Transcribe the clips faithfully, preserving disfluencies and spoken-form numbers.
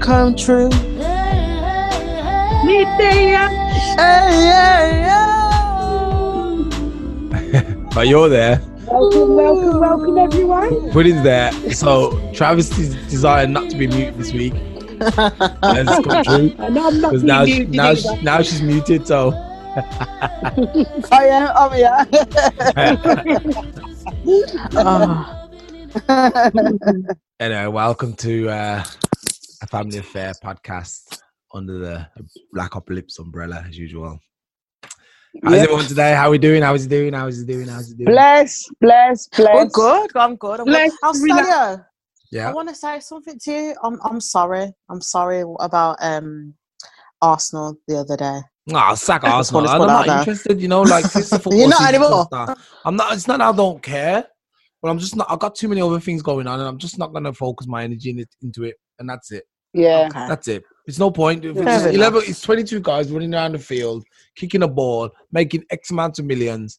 Come true. Are you all there? Welcome, welcome, welcome, everyone. What is that? So, Travis decided not to be mute this week. That's come true. No, I'm not now, she, now, she, now she's muted, so. I am, oh yeah. Oh. Anyway, welcome to uh, a Family Affair podcast under the Black Ops Lips umbrella, as usual. How's yep. everyone today? How are we doing? How is it doing? How is it doing? How's it doing? Bless, bless, bless. We're good. I'm good. I'm bless. Good. I'll say yeah. I want to say something to you. I'm, I'm sorry. I'm sorry about um, Arsenal the other day. Nah, sack Arsenal. I'm not interested. You know, like this football. You're not anymore. I'm not. It's not. I don't care. But I'm just not. I've got too many other things going on, and I'm just not going to focus my energy in it, into it. And that's it. Yeah, okay. That's it. It's no point. It's, eleven, it's twenty-two guys running around the field, kicking a ball, making X amount of millions,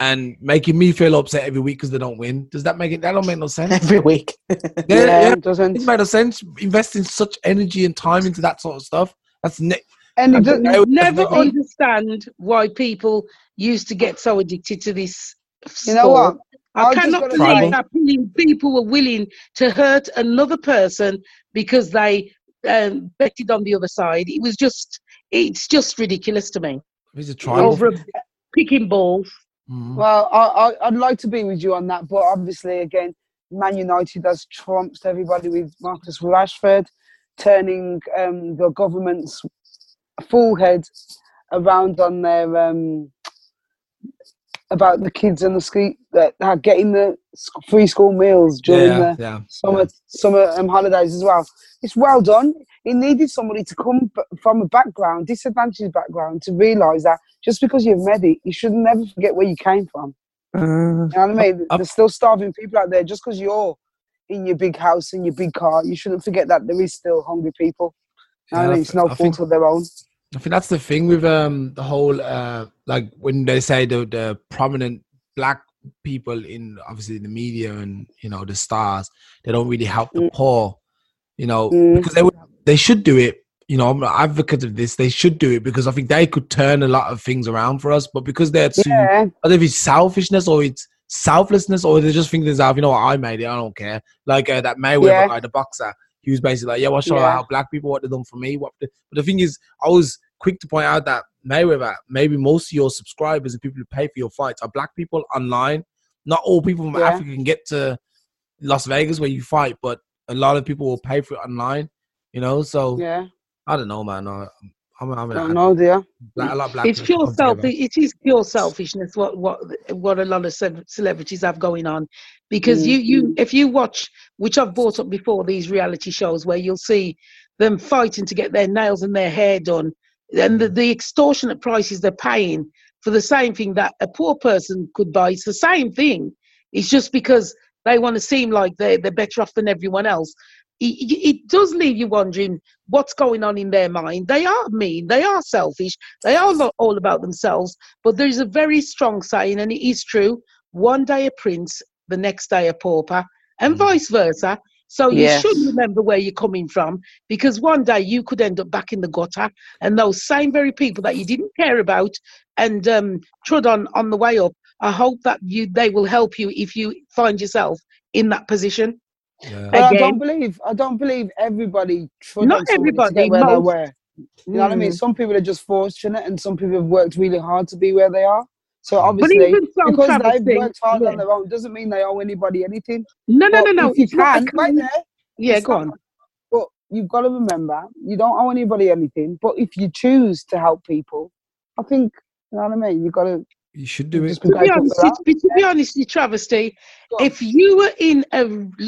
and making me feel upset every week because they don't win. Does that make it? That don't make no sense. Every week. yeah, yeah, it doesn't. It made no sense. Investing such energy and time into that sort of stuff. That's ne- And I don't know, never understand why people used to get so addicted to this sport. You know what? I, I cannot believe that people were willing to hurt another person because they um, betted on the other side. It was just, it's just ridiculous to me. It's a trial. Over a, picking balls. Mm-hmm. Well, I, I, I'd like to be with you on that, but obviously, again, Man United has trumped everybody with Marcus Rashford, turning um, the government's full head around on their... Um, about the kids in the school that are getting the free school meals during yeah, the yeah, summer yeah. summer um, holidays as well. It's well done. It needed somebody to come from a background, disadvantaged background, to realise that just because you're medic, you should never forget where you came from. Uh, you know what I mean? Uh, There's still starving people out there. Just because you're in your big house, in your big car, you shouldn't forget that there is still hungry people. You know yeah, what I mean? It's no I fault think- of their own. I think that's the thing with um, the whole, uh, like when they say the, the prominent black people in, obviously in the media and, you know, the stars, they don't really help the mm. poor, you know, mm. because they would, they should do it. You know, I'm an advocate of this. They should do it because I think they could turn a lot of things around for us, but because they're too, yeah. I don't know if it's selfishness or it's selflessness or they just think to themselves, you know what, I made it, I don't care. Like uh, that Mayweather yeah. guy, the boxer. He was basically like, yeah, well, show yeah. how black people, what they've done for me. What the... But the thing is, I was quick to point out that Mayweather, maybe most of your subscribers and people who pay for your fights are black people online. Not all people from yeah. Africa can get to Las Vegas where you fight, but a lot of people will pay for it online, you know? So, yeah. I don't know, man. I, I'm, I'm I don't know, dear. Black, a lot of black it's pure self. It is pure selfishness, what, what, what a lot of ce- celebrities have going on. Because mm. you, you, if you watch, which I've brought up before, these reality shows where you'll see them fighting to get their nails and their hair done, and the, the extortionate prices they're paying for the same thing that a poor person could buy. It's the same thing. It's just because they want to seem like they're, they're better off than everyone else. It, it does leave you wondering what's going on in their mind. They are mean. They are selfish. They are all about themselves. But there is a very strong saying, and it is true, one day a prince, the next day a pauper, and vice versa. So you yes. should remember where you're coming from, because one day you could end up back in the gutter, and those same very people that you didn't care about and um, trod on on the way up, I hope that you they will help you if you find yourself in that position. Yeah. Again, I don't believe I don't believe everybody trod not on everybody to get where most, they were. You mm. know what I mean? Some people are just fortunate, and some people have worked really hard to be where they are. So obviously, because they've thing, worked hard yeah. on their own, doesn't mean they owe anybody anything. No, no, but no, no. If you it's can, right there. Yeah, go on. But you've got to remember, you don't owe anybody anything. But if you choose to help people, I think, you know what I mean? You've got to You should do it. To be honest, it's, to be honest, it's travesty. If you were in a,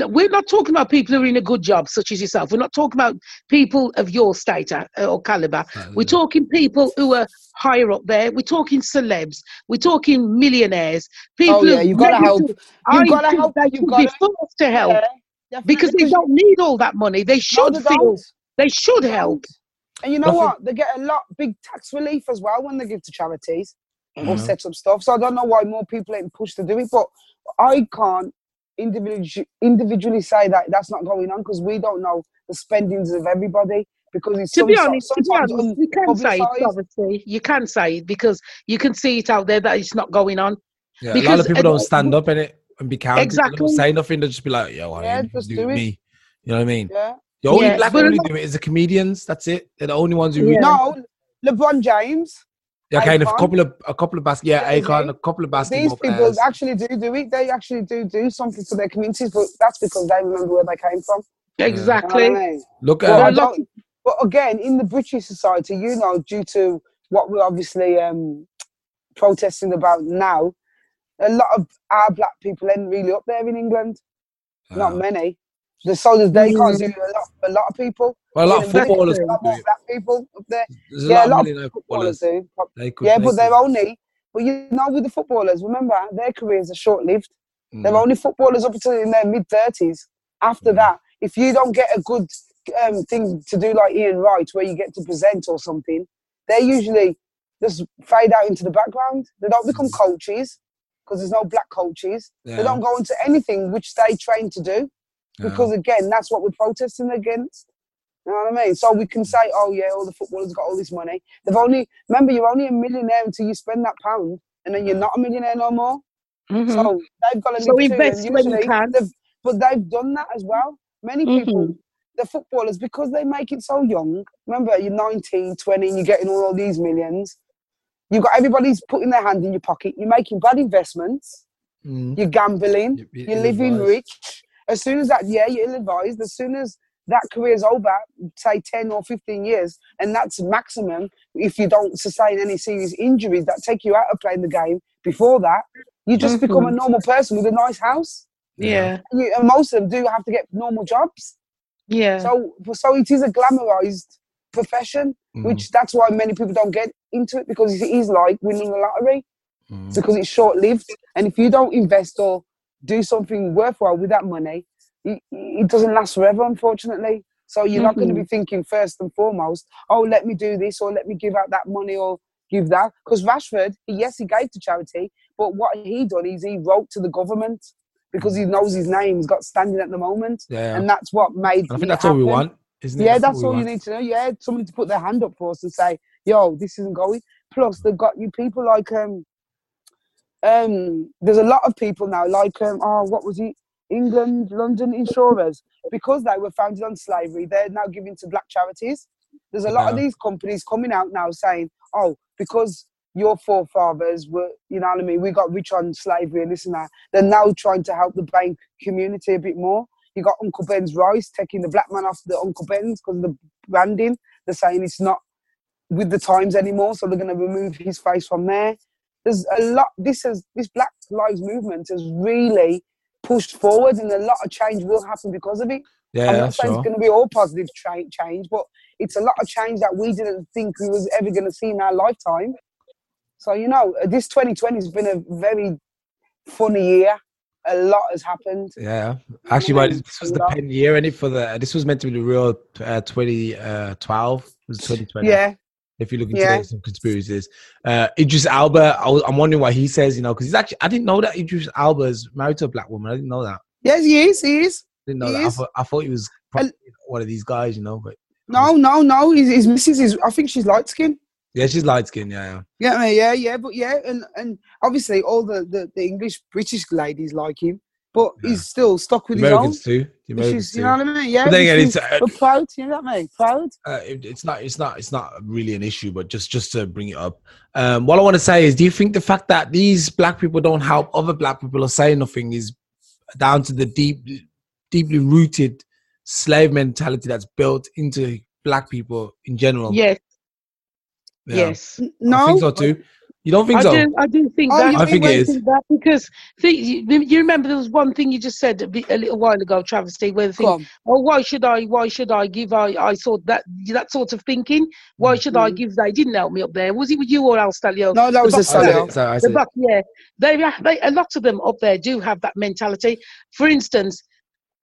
we're not talking about people who are in a good job, such as yourself. We're not talking about people of your status or caliber. No, we're no. talking people who are higher up there. We're talking celebs. We're talking millionaires. People. Oh, yeah, you've got to help. You've got to help. You've got to be forced to help yeah, because they don't need all that money. They should no, they feel. They should help. And you know what? They get a lot big tax relief as well when they give to charities. Mm-hmm. Or set up stuff. So I don't know why more people ain't pushed to do it, but I can't individu- individually say that that's not going on because we don't know the spendings of everybody. Because it's to be honest, to be honest un- you can say it, obviously. You can say it because you can see it out there that it's not going on. Yeah, because a lot of people don't stand up in it and be counted. Exactly. They don't say nothing. They just be like, yo, I yeah, just do, do it. Me. You know what I mean? Yeah. The only yeah, black people who do it is the comedians. That's it. They're the only ones who. Yeah. No, LeBron James. Yeah, kind of a couple of a couple of bas- yeah, yeah Akon, a couple of basketball. These people players. actually do do it. They actually do do something for their communities, but that's because they remember where they came from. Exactly. You know I mean? Look, at well, but again, in the British society, you know, due to what we're obviously um, protesting about now, a lot of our black people ain't really up there in England. Uh, Not many. The soldiers, they can't do a lot. A lot of people. Well, a lot of footballers do. A lot of black people up there. There's yeah, a lot, a lot of footballers, footballers do. They could, yeah, they but could. they're only. But you know, with the footballers, remember their careers are short-lived. Mm. They're only footballers up until in their mid thirties. After mm. that, if you don't get a good um, thing to do like Ian Wright, where you get to present or something, they usually just fade out into the background. They don't become mm. coaches because there's no black coaches. Yeah. They don't go into anything which they train to do. Because, yeah. again, that's what we're protesting against. You know what I mean? So we can say, oh, yeah, all the footballers got all this money. They've only... Remember, you're only a millionaire until you spend that pound, and then you're not a millionaire no more. Mm-hmm. So they've got a so invest when you can. They've, but they've done that as well. Many mm-hmm. people, the footballers, because they make it so young, remember, you're nineteen, twenty, and you're getting all, all these millions. You've got everybody's putting their hand in your pocket. You're making bad investments. Mm. You're gambling. You're, you're, you're living advised. rich. As soon as that, yeah, you're ill-advised. As soon as that career's over, say ten or fifteen years, and that's maximum if you don't sustain any serious injuries that take you out of playing the game before that, you just mm-hmm. become a normal person with a nice house. Yeah. And, you, and most of them do have to get normal jobs. Yeah. So, so it is a glamorized profession, mm. which that's why many people don't get into it because it is like winning the lottery mm. because it's short-lived. And if you don't invest or do something worthwhile with that money, it, it doesn't last forever, unfortunately. So you're mm-hmm. not going to be thinking first and foremost, oh, let me do this or let me give out that money or give that. Because Rashford, yes, he gave to charity, but what he done is he wrote to the government because he knows his name's got standing at the moment. Yeah. And that's what made I think that's happen. all we want, isn't it? Yeah, that's, that's all, all you need to know. Yeah, somebody to put their hand up for us and say, yo, this isn't going. Plus, they've got you people like... um. Um, there's a lot of people now, like, um, oh, what was it? England, London insurers. Because they were founded on slavery, they're now giving to black charities. There's a lot yeah. of these companies coming out now saying, oh, because your forefathers were, you know what I mean, we got rich on slavery and this and that. They're now trying to help the black community a bit more. You got Uncle Ben's Rice taking the black man off the Uncle Ben's because of the branding. They're saying it's not with the times anymore, so they're going to remove his face from there. There's a lot, this has, this Black Lives Movement has really pushed forward and a lot of change will happen because of it. Yeah, I'm not saying sure. it's going to be all positive tra- change, but it's a lot of change that we didn't think we was ever going to see in our lifetime. So, you know, this twenty twenty has been a very funny year. A lot has happened. Yeah. Actually, well, this was the pen year, and it for the, this was meant to be the real uh, twenty twelve, it was twenty twenty. Yeah. If you look into yeah. some conspiracies, uh, Idris Elba, I was, I'm wondering what he says, you know, because he's actually, I didn't know that Idris Elba is married to a black woman. I didn't know that. Yes, he is. He is. Didn't know he that. I thought, I thought he was probably uh, one of these guys, you know. But no, no, no. His, his missus is, I think she's light skinned. Yeah, she's light skinned. Yeah, yeah, yeah, yeah, yeah. But yeah, and, and obviously all the, the, the English British ladies like him, but yeah. he's still stuck with the his Americans own. Too. Is, you know what I mean? Yeah, but then again, it's, uh, we're proud. You know what I mean? Proud. Uh, it, it's not. It's not. It's not really an issue. But just, just to bring it up, um, what I want to say is, do you think the fact that these black people don't help other black people or say nothing is down to the deep, deeply rooted slave mentality that's built into black people in general? Yes. Yeah. Yes. No. I think so too. You don't think I so? Didn't, I do think oh, that. I think it is. Think that because th- you remember there was one thing you just said a, bit, a little while ago, Travis, where the thing, oh, why should I, why should I give, I, I thought that, that sort of thinking, why should mm-hmm. I give that? It didn't help me up there. Was it with you or Al Stalyo? No, that was Al Stalyo. Yeah, they, they, a lot of them up there do have that mentality. For instance,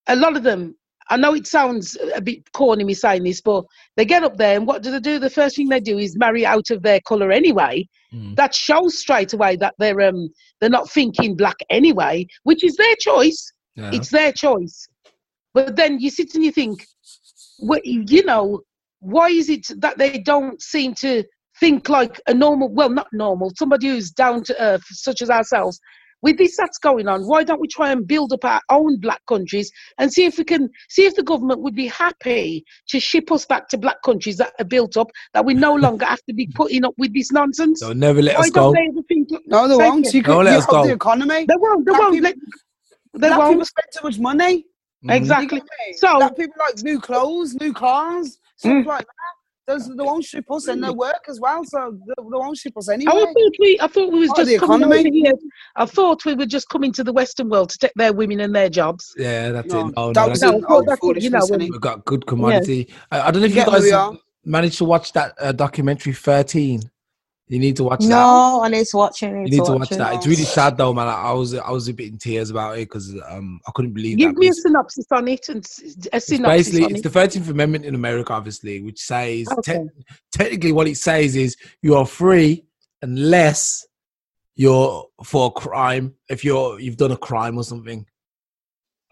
a lot of them, I know it sounds a bit corny me saying this, but they get up there and what do they do? The first thing they do is marry out of their colour anyway. Mm. That shows straight away that they're um they're not thinking black anyway, which is their choice. Yeah. It's their choice. But then you sit and you think, well, you know, why is it that they don't seem to think like a normal, well, not normal, somebody who's down to earth, such as ourselves? With this that's going on, why don't we try and build up our own black countries and see if we can, see if the government would be happy to ship us back to black countries that are built up, that we no longer have to be putting up with this nonsense? They'll never let why us go. Think, no, they won't. You can let us go. The economy. They won't. They black won't. People, let, they black won't. People spend too much money. Mm-hmm. Exactly. So black people like new clothes, new cars, stuff mm. like that. Those, they won't ship us and they work as well, so they, they won't ship us anyway. I thought we, I thought we was oh, just coming over here. I thought we were just coming to the Western world to take their women and their jobs. Yeah, that's no. it. Oh, that no, was no, oh, that's it. You know, we've got good commodity. Yeah. I, I don't know if you, you guys managed to watch that uh, documentary thirteen. You need to watch no, that. No, I need to watch it. You need to, to watch, watch that. It. It's really sad though, man. I was I was a bit in tears about it because um I couldn't believe. Give that. Give me a synopsis on it and a synopsis. It's basically, on it's it. the thirteenth Amendment in America, obviously, which says okay. te- technically what it says is you are free unless you're for a crime. If you're you've done a crime or something,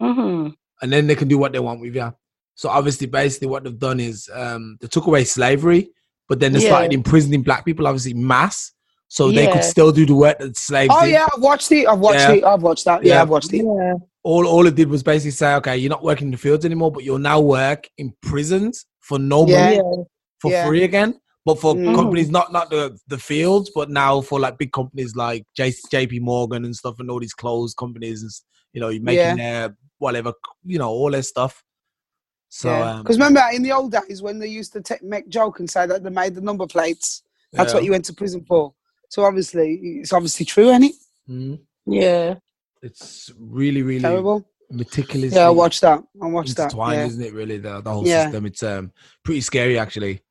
mm-hmm. and then they can do what they want with you. So obviously, basically, what they've done is um they took away slavery. But then they yeah. started imprisoning black people, obviously, mass. So yeah. they could still do the work that the slaves oh, did. Oh, yeah, I've watched it. I've watched yeah. it. I've watched that. Yeah, yeah. I've watched it. Yeah. All all it did was basically say, okay, you're not working in the fields anymore, but you'll now work in prisons for no money, yeah. for yeah. free again. But for mm. companies, not not the, the fields, but now for like big companies like J P Morgan and stuff and all these clothes companies, and, you know, you're making yeah. their whatever, you know, all their stuff. So, because yeah. um, remember in the old days when they used to te- make joke and say that they made the number plates, that's yeah. what you went to prison for. So obviously, it's obviously true, ain't it? Mm. Yeah, it's really, really terrible. Meticulous. Yeah, I watched that. I watched that. Yeah. Isn't it really the, the whole yeah. system? It's um, pretty scary, actually.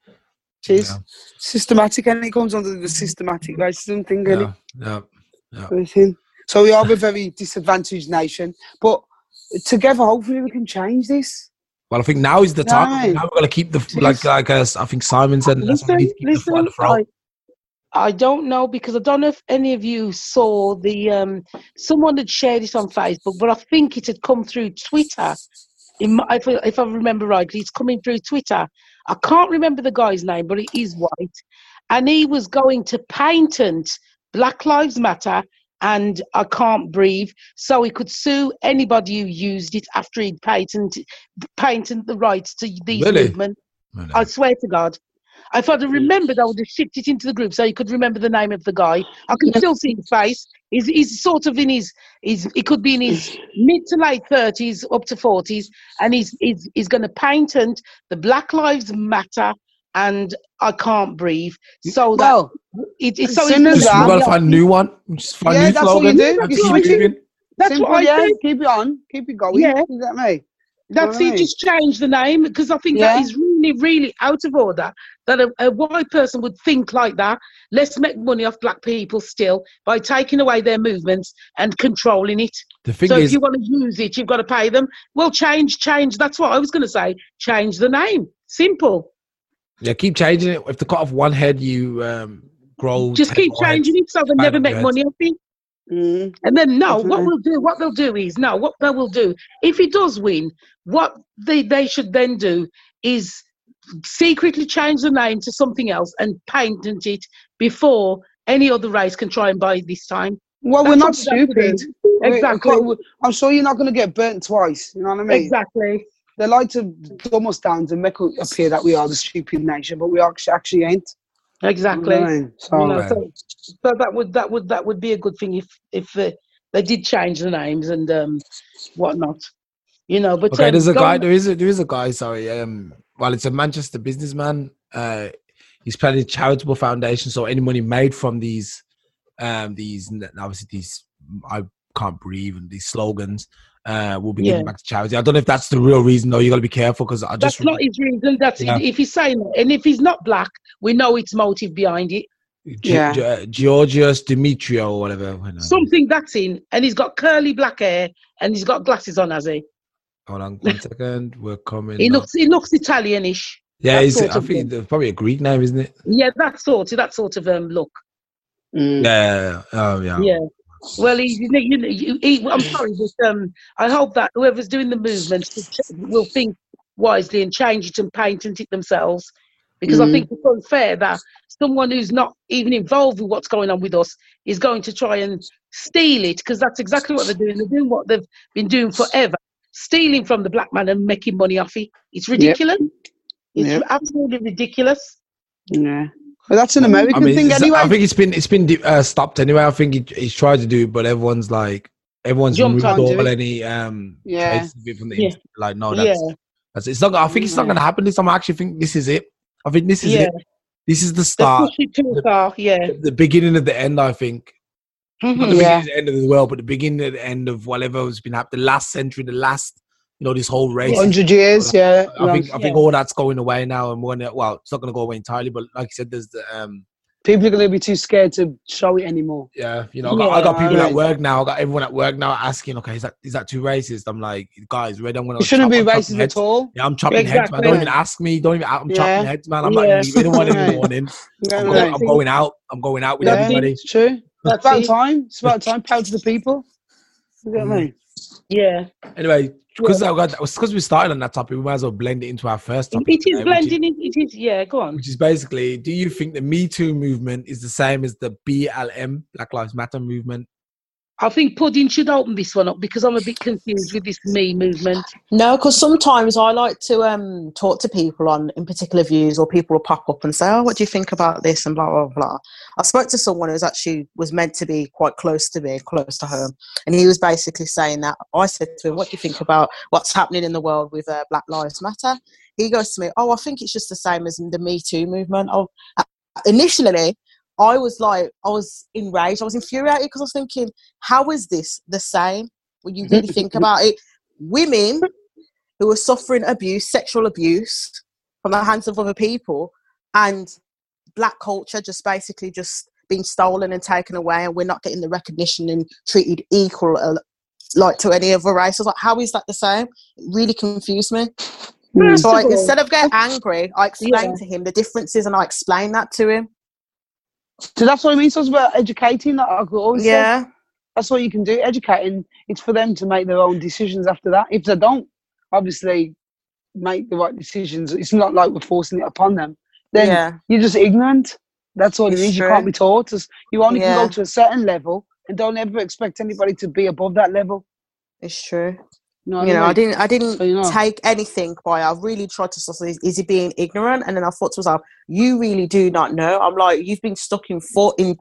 Jeez, yeah. systematic, and it comes under the systematic racism thing, really. Yeah, yeah. yeah. So we are a very disadvantaged nation, but together, hopefully, we can change this. Well, I think now is the time. Right. Now we've got to keep the, like, like uh, I think Simon said, listen, that's keep listen, the front. I, I don't know, because I don't know if any of you saw the, um, someone had shared it on Facebook, but I think it had come through Twitter. In my, if, if I remember rightly, it's coming through Twitter. I can't remember the guy's name, but he is white. And he was going to patent Black Lives Matter and I can't breathe, so he could sue anybody who used it after he'd patented, patented the rights to these really? movements. Really? I swear to God. If I'd have remembered, I would have shipped it into the group so you could remember the name of the guy. I can still see his face. He's, he's sort of in his, his, he could be in his mid to late thirties, up to forties, and he's, he's, he's going to patent the Black Lives Matter and I can't breathe. So that well, it, it's so easy. We've got to find a new one. Just find yeah, new that's slogan. What you do. That's, what, keep it. that's Simple, what I yeah. do. Keep it on. Keep it going. Yeah. Is that me? That's right. It. Just change the name, because I think yeah. that is really, really out of order that a, a white person would think like that. Let's make money off black people still by taking away their movements and controlling it. The thing so is, if you want to use it, you've got to pay them. Well, change, change. That's what I was going to say. Change the name. Simple. Yeah, keep changing it. If they cut off one head, you um, grow. Just keep changing heads, it so they never make heads. money off it. Mm. And then no, Definitely. what we'll do, what they'll do is no, what they will do if he does win, what they they should then do is secretly change the name to something else and patent it before any other race can try and buy it this time. Well, That's we're not stupid. Exactly. I'm sure you're not going to get burnt twice. You know what I mean? Exactly. They like to dumb us down to make it appear that we are the stupid nation, but we actually ain't. Exactly. Right. So, you know, right. so, so that would that would that would be a good thing if if uh, they did change the names and um, whatnot, you know. But okay, um, there's a guy. On. There is a, there is a guy. Sorry. Um, well, it's a Manchester businessman. Uh, he's planning a charitable foundation, so any money made from these um, these obviously these I can't breathe and these slogans uh, will be yeah. given back to charity. I don't know if that's the real reason though. You got to be careful because I just that's not his reason. That's yeah. if he's saying that. And if he's not black, we know it's motive behind it. G- yeah. G- Georgios Dimitriou or whatever. Something that's in, and he's got curly black hair and he's got glasses on, has he? Hold on one second. We're coming. He looks, he looks Italian-ish. Yeah, is it, I think it's probably a Greek name, isn't it? Yeah, that sort of that sort of um, look. Mm. Yeah. Oh, yeah. Yeah. Well, he, you know, he, he, I'm sorry, but um, I hope that whoever's doing the movement will think wisely and change it and patent it themselves, because mm. I think it's unfair that someone who's not even involved with what's going on with us is going to try and steal it, because that's exactly what they're doing. They're doing what they've been doing forever, stealing from the black man and making money off it. It's ridiculous. Yep. It's yeah. absolutely ridiculous. Yeah, well, that's an American I mean, thing anyway. I think it's been it's been uh, stopped anyway. I think it, it's tried to do, it, but everyone's like everyone's removed all any um yeah. traces of it from the yeah. like no, that's, yeah. that's it's not. I think it's not yeah. going to happen this time. I actually think this is it. I think this is yeah. it. This is the start. The, far, yeah. the beginning of the end. I think. Mm-hmm, not the yeah. beginning of the end of the world, but the beginning of the end of whatever has been happening. The last century, the last. You know, this whole race. one hundred years, yeah. I think yeah. I think all that's going away now. And we're gonna, well, it's not going to go away entirely, but like I said, there's the... Um, people are going to be too scared to show it anymore. Yeah, you know, I got, yeah, I got people right. at work now. I got everyone at work now asking, okay, is that is that too racist? I'm like, guys, ready? I'm gonna. You shouldn't chop, be I'm racist at all. Yeah, I'm chopping exactly. heads, man. Don't even ask me. Don't even, I'm yeah. chopping heads, man. I'm yeah. like, you don't want it in the morning. I'm, no, going, I'm going out. I'm going out with yeah, everybody. It's true. It's about time. It's about time. Power to the people. You know what I mean? Yeah. Anyway, because because we started on that topic, we might as well blend it into our first topic. It is today, blending. Is, it is. Yeah, go on. Which is basically, do you think the Me Too movement is the same as the B L M, Black Lives Matter movement? I think Pudding should open this one up because I'm a bit confused with this Me movement. No, because sometimes I like to um, talk to people on in particular views, or people will pop up and say, "Oh, what do you think about this?" and blah blah blah. I spoke to someone who's actually was meant to be quite close to me, close to home, and he was basically saying that. I said to him, "What do you think about what's happening in the world with uh, Black Lives Matter?" He goes to me, "Oh, I think it's just the same as the Me Too movement." Oh, initially. I was like, I was enraged. I was infuriated because I was thinking, how is this the same when you really think about it? Women who are suffering abuse, sexual abuse from the hands of other people, and black culture just basically just being stolen and taken away, and we're not getting the recognition and treated equal uh, like to any other race. I was like, how is that the same? It really confused me. First so I, all, instead of getting angry, I explained yeah. to him the differences, and I explained that to him. So that's what I mean. So it's about educating. That I could always yeah. say. That's all you can do. Educating. It's for them to make their own decisions after that. If they don't, obviously, make the right decisions. It's not like we're forcing it upon them. Then yeah. you're just ignorant. That's all it is. True. You can't be taught. You only yeah. can go to a certain level, and don't ever expect anybody to be above that level. It's true. You know, you know I didn't. I didn't so, you know. take anything by. I really tried to. Sort of, is, is he being ignorant? And then I thought to myself, "You really do not know." I'm like, "You've been stuck in four, in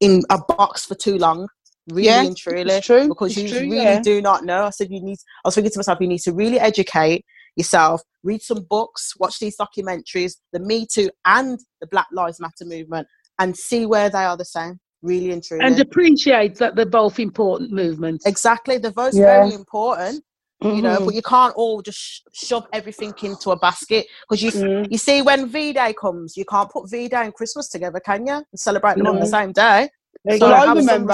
in a box for too long, really yeah, and truly, it's true. because it's you true, really yeah. do not know." I said, "You need." I was thinking to myself, "You need to really educate yourself. Read some books, watch these documentaries, the Me Too and the Black Lives Matter movement, and see where they are the same." Really and truly, and appreciate that they're both important movements. Exactly, they're both yeah. very important. You know, mm-hmm. but you can't all just sh- shove everything into a basket, because you mm. you see, when V Day comes, you can't put V Day and Christmas together, can you? And celebrate them no. on the same day. So well, I remember.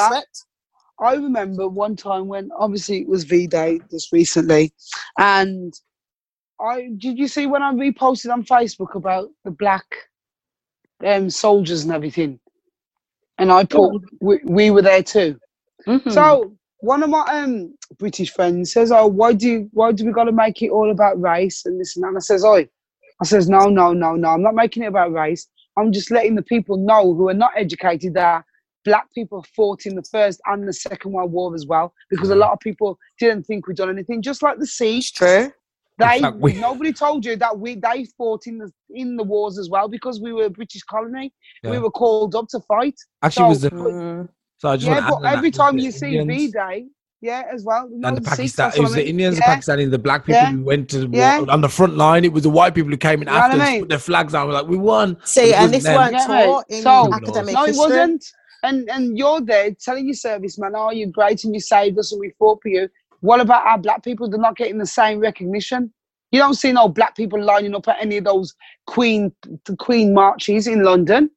I remember one time when obviously it was V Day just recently, and I did you see when I reposted on Facebook about the black um, soldiers and everything, and I put oh. we, we were there too, mm-hmm. so. One of my um, British friends says, "Oh, why do you, why do we got to make it all about race and this and that?" And I says, "Oh, I says no, no, no, no. I'm not making it about race. I'm just letting the people know who are not educated that black people fought in the First and the Second World War as well, because a lot of people didn't think we'd done anything. Just like the sea, true. They like we- nobody told you that we they fought in the in the wars as well, because we were a British colony. Yeah. We were called up to fight. Actually, so, was the." Uh... So I just yeah, but every time you see V Day, yeah, as well. No, and the Pakistan, it was the Indians, yeah. the Pakistanis, the black people yeah. who went to the war yeah. on the front line. It was the white people who came in you after and put their flags out. We're like, we won. See, and, and this weren't taught in so, academic history. No, it wasn't. And and you're there telling your serviceman, oh, you're great and you saved us and we fought for you. What about our black people? They're not getting the same recognition. You don't see no black people lining up at any of those Queen Queen marches in London.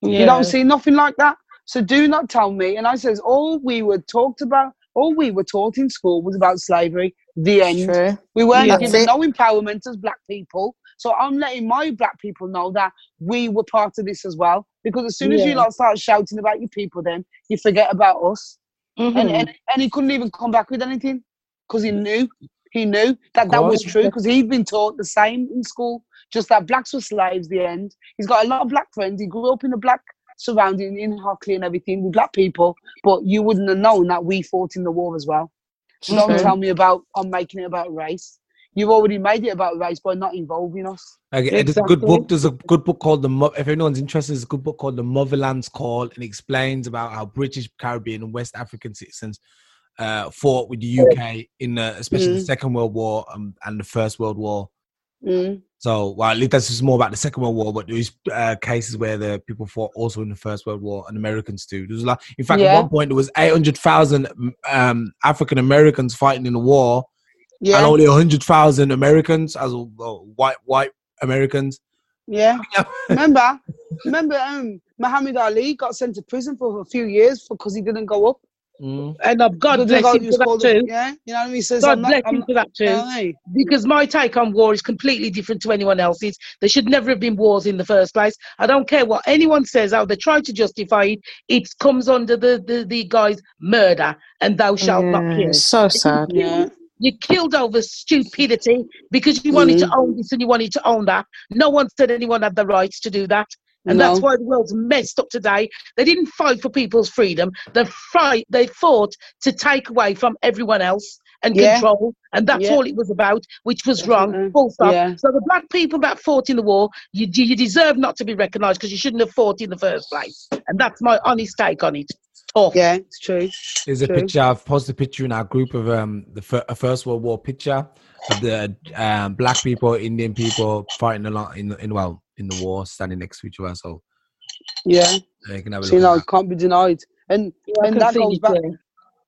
Yeah. You don't see nothing like that. So do not tell me. And I says, all we were talked about, all we were taught in school was about slavery. The end. True. We weren't That's given it. no empowerment as black people. So I'm letting my black people know that we were part of this as well. Because as soon as yeah. you lot start shouting about your people, then you forget about us. Mm-hmm. And, and and he couldn't even come back with anything because he knew he knew that that God. was true because he'd been taught the same in school. Just that blacks were slaves. The end. He's got a lot of black friends. He grew up in a black surrounding in Hockley and everything with black people. But you wouldn't have known that we fought in the war as well. So mm-hmm. don't tell me about I'm making it about race. You've already made it about race by not involving us. Okay, there's exactly. a good book. There's a good book called the. Mo- if anyone's interested, there's a good book called The Motherland's Call, and it explains about how British, Caribbean, and West African citizens uh, fought with the U K in the, especially mm. the Second World War um, and the First World War. Mm. So, well, at least that's just more about the Second World War, but there's uh, cases where the people fought also in the First World War, and Americans too. There was like, in fact, yeah. at one point there was eight hundred thousand um, African Americans fighting in the war. Yeah. And only one hundred thousand Americans, as well, white white Americans. Yeah. remember, remember, um, Muhammad Ali got sent to prison for a few years because he didn't go up. Mm. And I've got to bless him for that too. Yeah, you know what I mean? Says, God bless him for that too. Right. Because my take on war is completely different to anyone else's. There should never have been wars in the first place. I don't care what anyone says, how they try to justify it. It comes under the, the, the guy's murder and thou shalt yeah, not kill. So sad. Yeah. You killed over stupidity because you wanted mm. to own this and you wanted to own that. No one said anyone had the rights to do that. And no. that's why the world's messed up today. They didn't fight for people's freedom. They fight, they fought to take away from everyone else and yeah. control. And that's yeah. all it was about, which was wrong. Full stop. Yeah. So the black people that fought in the war, you, you deserve not to be recognised because you shouldn't have fought in the first place. And that's my honest take on it. Oh yeah, it's true. There's it's a true. picture. I've posted a picture in our group of um the fir- a First World War picture of the um, black people, Indian people fighting a lot in in well in the war, standing next to each other. So yeah, yeah you can have a so, look. You know, it can't be denied. And yeah, and that goes back. Doing.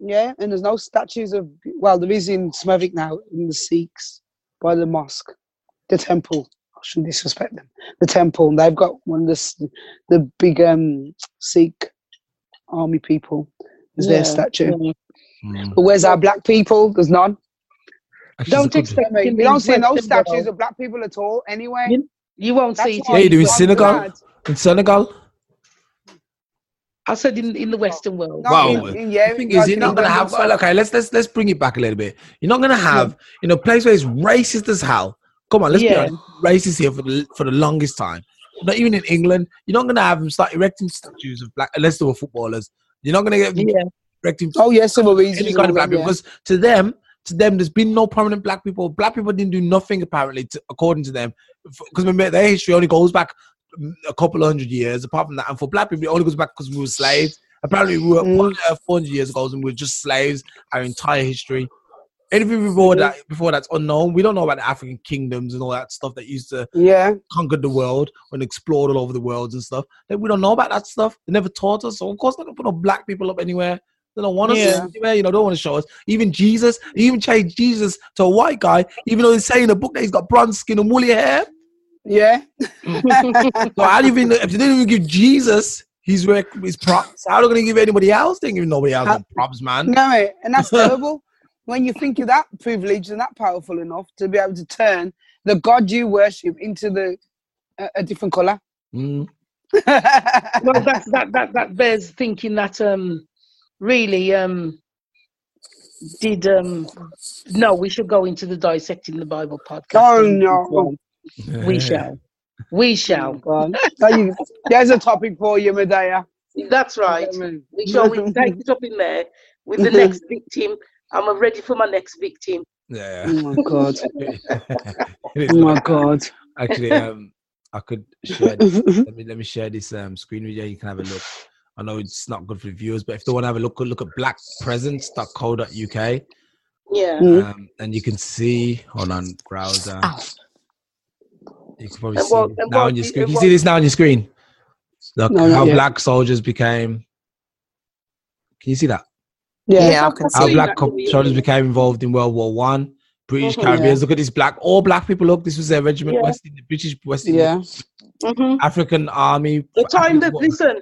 Yeah, and there's no statues of well, there is in Smevik now in the Sikhs by the mosque, the temple. I shouldn't disrespect them. The temple, and they've got one of the the big um Sikh. Army people is yeah, their statue. Yeah. Mm. But where's our black people? There's none. Actually, don't expect me. We don't see no statues of black people at all anyway. You, you won't That's see it. Yeah, you do in Senegal. In Senegal. I said in, in the Western world. Wow. In, in, yeah, the thing is, you're not going to have... Well, okay, let's, let's, let's bring it back a little bit. You're not going to have, in a place where it's racist as hell. Come on, let's yeah. be honest. Racist here for the, for the longest time. Not even in England, you're not going to have them start erecting statues of black, unless they were footballers. You're not going to get them yeah. erecting. Oh yes, yeah, some of these any kind of black them, people. Yeah. Because to them, to them, there's been no prominent black people. Black people didn't do nothing apparently, to, according to them, because remember their history only goes back a couple of hundred years. Apart from that, and for black people, it only goes back because we were slaves. Apparently, we were mm. four hundred years ago, and we were just slaves. Our entire history. Anything before that, before that's unknown. We don't know about the African kingdoms and all that stuff that used to yeah. conquer the world and explored all over the world and stuff. Then we don't know about that stuff. They never taught us. So of course, they don't put no black people up anywhere. They don't want us yeah. anywhere. You know, they don't want to show us. Even Jesus, they even changed Jesus to a white guy, even though they say in the book that he's got bronze skin and woolly hair. Yeah. Mm. So I don't even. If they didn't even give Jesus his his props, how are they going to give anybody else? They didn't give nobody else how, props, man. No, mate, and that's terrible. When you think you're that privileged and that powerful enough to be able to turn the God you worship into the uh, a different colour. Mm. Well, that, that, that, that bears thinking that um, really um, did... Um, no, we should go into the Dissecting the Bible podcast. Oh, no. Yeah. We shall. We shall. God. There's a topic for you, Medea. That's right. We shall we take it up in there with the next victim. I'm ready for my next victim. Yeah. Oh my God. Oh my God. Actually, um, I could share this. Let me let me share this um screen with you. You can have a look. I know it's not good for the viewers, but if they want to have a look, look at black presence dot co dot U K. Yeah. Um, and you can see. Hold on, browser. Ow. You can probably see what, now what, on your screen. What, you see this now on your screen. Look no, how yeah. black soldiers became Can you see that? Yeah, yeah, I can see. Our black soldiers became involved in World War One. British mm-hmm, Caribbeans. Yeah. Look at this black, all black people. Look, this was their regiment. Yeah. West, the British West. Yeah. Mm-hmm. African Army. The time that war. Listen.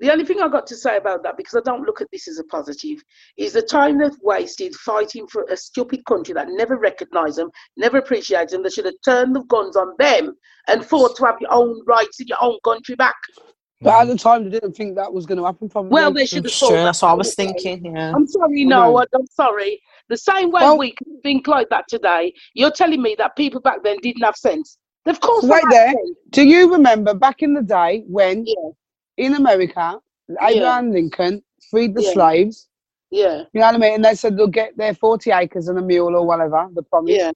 The only thing I got to say about that, because I don't look at this as a positive, is the time they've wasted fighting for a stupid country that never recognised them, never appreciated them. They should have turned the guns on them and fought to have your own rights in your own country back. But at the time, they didn't think that was going to happen. Probably. Well, they should have thought. Sure, that's what I was thinking. Yeah. I'm sorry, no, I, I'm sorry. The same way well, we can think like that today, you're telling me that people back then didn't have sense. Of course, right there. Sense. Do you remember back in the day when? Yeah. In America, Abraham yeah. Lincoln freed the yeah. slaves. Yeah. You know what I mean? And they said they'll get their forty acres and a mule or whatever, the promise. Yeah.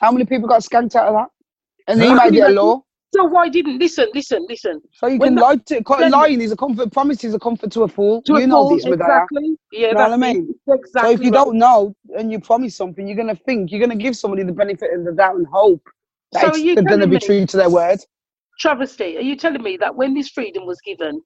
How many people got skanked out of that? And he made it a law. So why didn't, listen, listen, listen. So you when can lie to, then, lying is a comfort, promise is a comfort to a fool. To you a know fool, this, exactly. Yeah, you know that's what I mean? Exactly. So if you right. don't know and you promise something, you're going to think, you're going to give somebody the benefit of the doubt and hope that so it's, they're going to be true to their word. Travesty, are you telling me that when this freedom was given,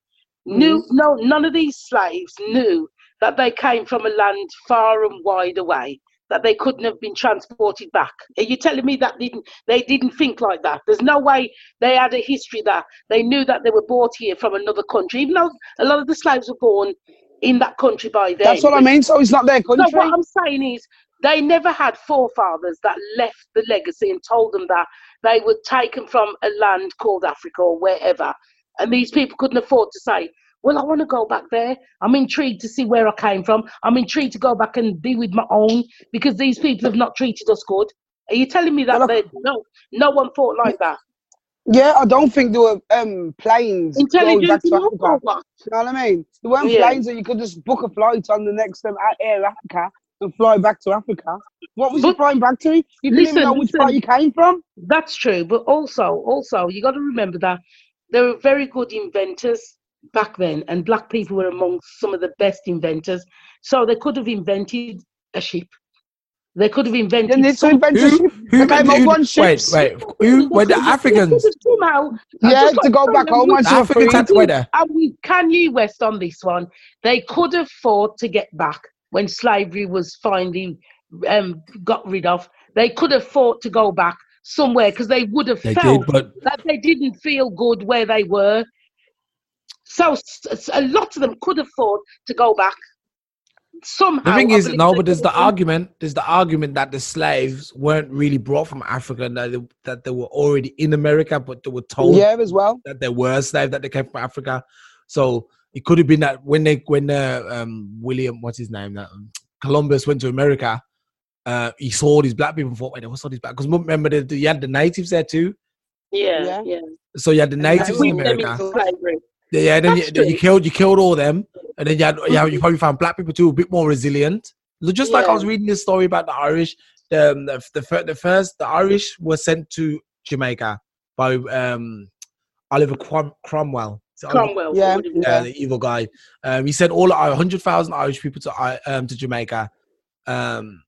mm. knew, no, none of these slaves knew that they came from a land far and wide away, that they couldn't have been transported back? Are you telling me that didn't, they didn't think like that? There's no way they had a history that they knew that they were brought here from another country, even though a lot of the slaves were born in that country by then. That's what I mean, so it's not their country. So what I'm saying is, they never had forefathers that left the legacy and told them that they were taken from a land called Africa or wherever. And these people couldn't afford to say, well, I want to go back there. I'm intrigued to see where I came from. I'm intrigued to go back and be with my own because these people have not treated us good. Are you telling me that well, they, no, no one thought like that? Yeah, I don't think there were um, planes going back to Africa. What? You know what I mean? There weren't yeah. planes that you could just book a flight on the next um, Air Africa and fly back to Africa. What was but, you flying back to? You didn't listen, even know which listen, part you came from. That's true, but also, also, you got to remember that there were very good inventors back then, and black people were among some of the best inventors. So they could have invented a ship. They could have invented. And some, invent who, ship. Who they made one ship. Wait, wait. Who were the Africans? Somehow, yeah, to go back home. And Kanye West on this one. They could afford to get back. When slavery was finally um, got rid of, they could have fought to go back somewhere because they would have they felt did, but... that they didn't feel good where they were. So, so a lot of them could afford to go back somehow. The thing is, no, but there's the argument. There's the argument that the slaves weren't really brought from Africa, and that they, that they were already in America, but they were told yeah, as well. that they were slaves, that they came from Africa. So. It could have been that when they when uh, um, William, what's his name, that um, Columbus went to America, uh, he saw all these black people and thought, wait, what's all these black? Because remember, the, the, you had the natives there too. Yeah, yeah. yeah. So you had the natives in America. Yeah, then you, you killed you killed all them, and then you had yeah you probably found black people too a bit more resilient. Just yeah. like I was reading this story about the Irish, the um, the, the the first the Irish were sent to Jamaica by um, Oliver Crom- Cromwell. Cromwell, yeah, yeah, the evil guy. Um, he sent all our hundred thousand Irish people to um, to Jamaica um,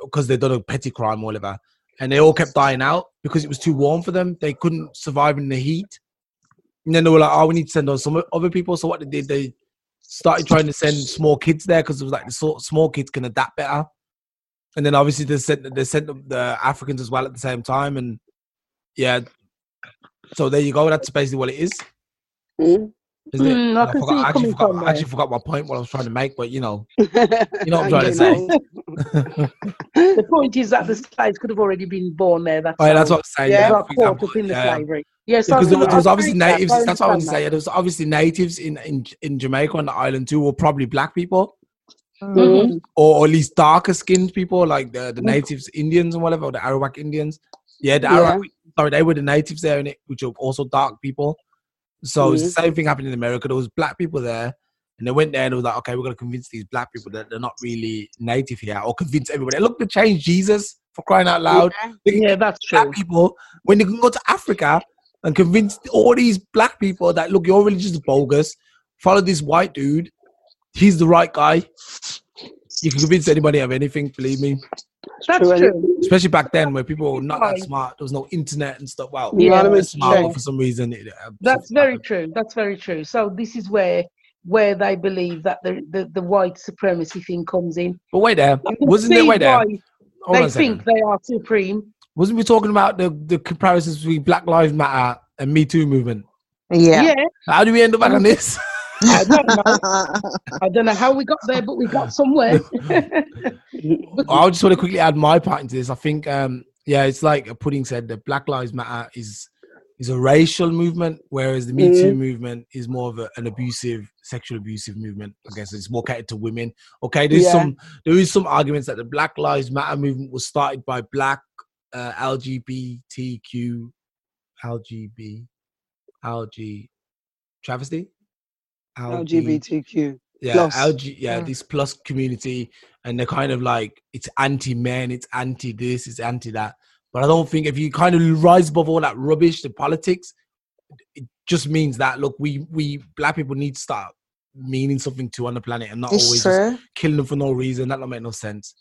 because they'd done a petty crime, Oliver, and they all kept dying out because it was too warm for them. They couldn't survive in the heat, and then they were like, "Oh, we need to send on some other people." So what they did, they started trying to send small kids there because it was like the sort small kids can adapt better, and then obviously they sent they sent the Africans as well at the same time, and yeah, so there you go. That's basically what it is. Mm, I, I, forgot, I, actually forgot, I actually forgot my point what I was trying to make, but you know, you know what I'm trying to say. The point is that the slaves could have already been born there. That's, oh, yeah, that's what I'm saying. Yeah, yeah, example, in the yeah. slavery. Yeah, so yeah, because there was obviously natives. That, that's what I was saying. Yeah, there was obviously natives in, in in Jamaica on the island too, or probably black people, mm-hmm. or, or at least darker skinned people like the, the natives, Indians and whatever, or the Arawak Indians. Yeah, the yeah. Arawak. Sorry, they were the natives there, and which are also dark people. So mm-hmm. it's the same thing happened in America. There was black people there, and they went there and they were like, okay, we're going to convince these black people that they're not really native here, or convince everybody. Look, they changed Jesus, for crying out loud. Yeah, they can yeah that's black true. People, when they can go to Africa and convince all these black people that, look, your religion's bogus, follow this white dude, he's the right guy. You can convince anybody of anything, believe me. That's true. Especially back then where people were not that smart. There was no internet and stuff. Wow. Well, yeah, smart, but for some reason. It, uh, That's very happened. True. That's very true. So this is where where they believe that the, the, the white supremacy thing comes in. But wait there, wasn't there, wait there. They think they are supreme. Wasn't we talking about the, the comparisons between Black Lives Matter and Me Too movement? Yeah. yeah. How do we end up back on this? I don't know. I don't know how we got there, but we got somewhere. I just want to quickly add my part into this. I think, um, yeah, it's like Pudding said, that Black Lives Matter is is a racial movement, whereas the Me Too mm. movement is more of a, an abusive, sexual abusive movement. I guess it's more catered to women. Okay, there's yeah. some there is some arguments that the Black Lives Matter movement was started by black uh, L G B T Q, L G B, L G, travesty? L G B T Q. Yeah, L G, yeah, yeah, this plus community, and they're kind of like, it's anti-men, it's anti-this, it's anti-that. But I don't think if you kind of rise above all that rubbish, the politics, it just means that, look, we, we black people need to start meaning something to on the planet and not it's always just killing them for no reason. That'll make no sense.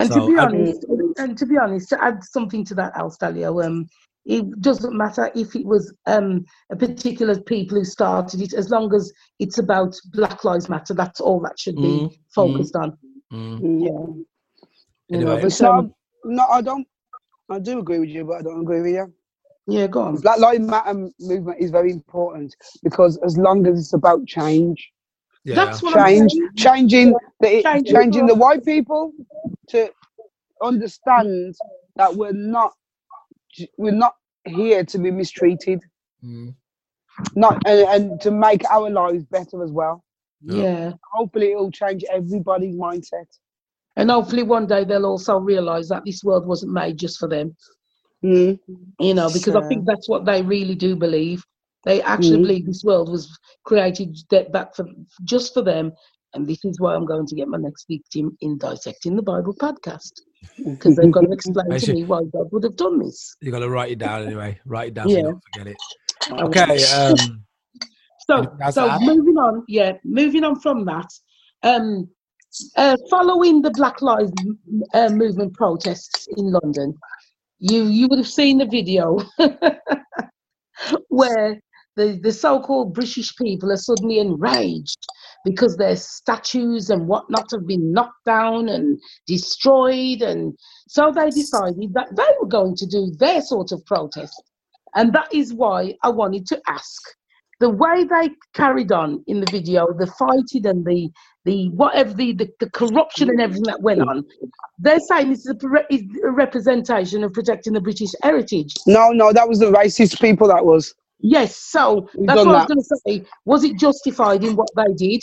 And so, to be honest, I mean, and to be honest, to add something to that, Al Stalyo, um, it doesn't matter if it was um, a particular people who started it, as long as it's about Black Lives Matter. That's all that should be mm, focused mm, on. Mm. Yeah. Anyway. You know, so, um, no, I don't. I do agree with you, but I don't agree with you. Yeah, go on. Black Lives Matter movement is very important because as long as it's about change, yeah. that's what change, I'm changing the changing, changing the white people to understand that we're not we're not here to be mistreated, mm. not and, and to make our lives better as well. Yeah. yeah. Hopefully, it will change everybody's mindset. And hopefully one day they'll also realise that this world wasn't made just for them. Mm. You know, because so. I think that's what they really do believe. They actually mm. believe this world was created that for, just for them. And this is why I'm going to get my next victim in Dissecting the Bible podcast. Because they've got to explain to sure. me why God would have done this. You've got to write it down anyway. Write it down yeah. so you don't forget it. Okay. Um, so so moving on. Yeah, moving on from that. Um, Uh, following the Black Lives uh, Movement protests in London, you you would have seen the video where the, the so-called British people are suddenly enraged because their statues and whatnot have been knocked down and destroyed, and so they decided that they were going to do their sort of protest. And that is why I wanted to ask, the way they carried on in the video, the fighting and the the whatever the, the, the corruption and everything that went on, they're saying this is a, is a representation of protecting the British heritage. No, no, that was the racist people. That was yes. So We've that's what that. I was going to say. Was it justified in what they did?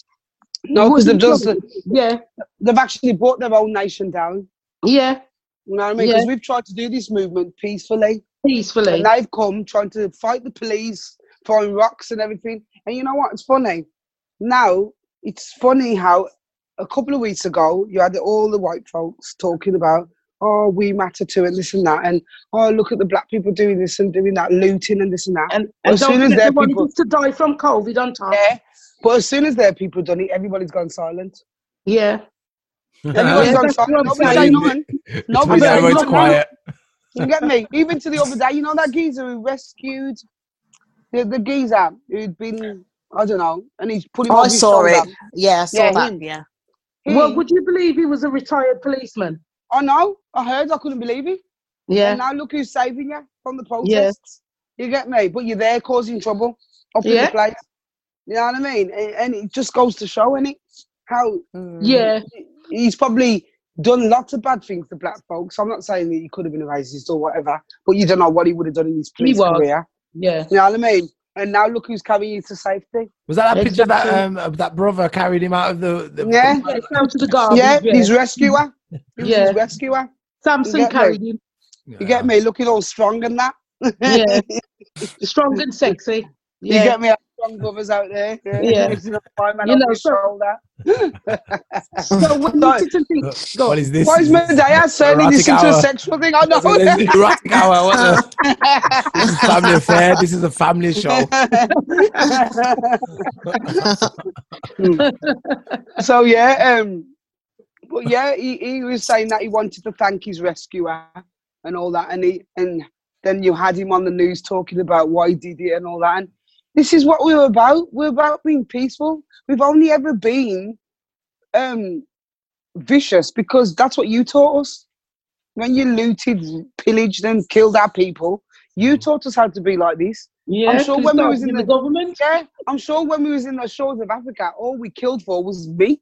No, because they've just yeah, they've actually brought their own nation down. Yeah, you know what I mean. Because yeah. we've tried to do this movement peacefully, peacefully, and they've come trying to fight the police, throwing rocks and everything. And you know what? It's funny. Now, it's funny how a couple of weeks ago, you had all the white folks talking about, oh, we matter too, and this and that. And, oh, look at the black people doing this and doing that, looting and this and that. And, and as soon as their people... to die from COVID on time. Yeah. But as soon as their people done it, everybody's gone silent. Yeah. Everybody's yeah, gone silent. Nobody's saying nothing. Nobody's everyone's quiet. You get me? Even to the other day, you know that geezer who rescued... The, the geezer who'd been, I don't know, and he's putting oh, on his shoulder. I saw it. Yeah, I saw yeah, that. Him. Yeah. He, well, would you believe he was a retired policeman? I know. I heard. I couldn't believe it. Yeah. And now look who's saving you from the protests. Yeah. You get me? But you're there causing trouble up yeah. in the place. You know what I mean? And, and it just goes to show, innit? How. Yeah. He's probably done lots of bad things to black folks. I'm not saying that he could have been a racist or whatever, but you don't know what he would have done in his police career. Yeah, you know what I mean. And now look who's carrying you to safety. Was that that exactly. picture that um, of that brother carried him out of the, the yeah, yeah out to the garden? Yeah, yeah, his rescuer. Yeah, his rescuer. Samson carried me? him. Yeah. You get me? Looking all strong and that. Yeah, strong and sexy. Yeah. You get me? Strong brothers out there. Yeah, yeah. You know, so, so we needed to think. God, what is this? Why is my day? I certainly this into a sexual thing. I know. This is erotic hour. What the? This is Family Affair. This is a family show. So yeah, um, but yeah, he, he was saying that he wanted to thank his rescuer and all that, and he and then you had him on the news talking about why he did it and all that. And This is what we're about. We're about being peaceful. We've only ever been um, vicious because that's what you taught us. When you looted, pillaged and killed our people, you taught us how to be like this. Yeah, I'm sure when we was in the, the government. Yeah, I'm sure when we was in the shores of Africa, all we killed for was meat.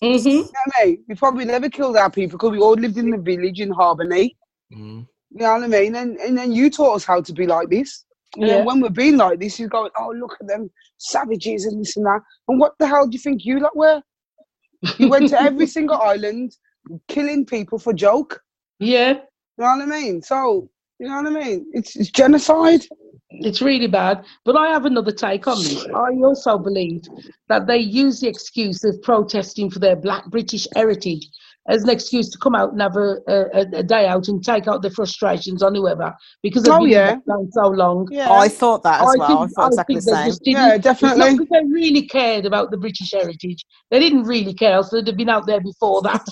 Mm-hmm. You know what I mean? We probably never killed our people because we all lived in the village in harmony. Mm. You know what I mean? And and then you taught us how to be like this. And yeah. then when we're being like this, you're going, oh, look at them savages and this and that. And what the hell do you think you lot were? You went to every single island killing people for joke. Yeah. You know what I mean? So, you know what I mean? It's, it's genocide. It's really bad. But I have another take on this. I also believe that they use the excuse of protesting for their black British heritage as an excuse to come out and have a, a, a day out and take out their frustrations on whoever because they've oh, been yeah. down so long. Yeah. I thought that as I well. I thought I exactly the same. Yeah, definitely. Because they really cared about the British heritage. They didn't really care, so they'd have been out there before that.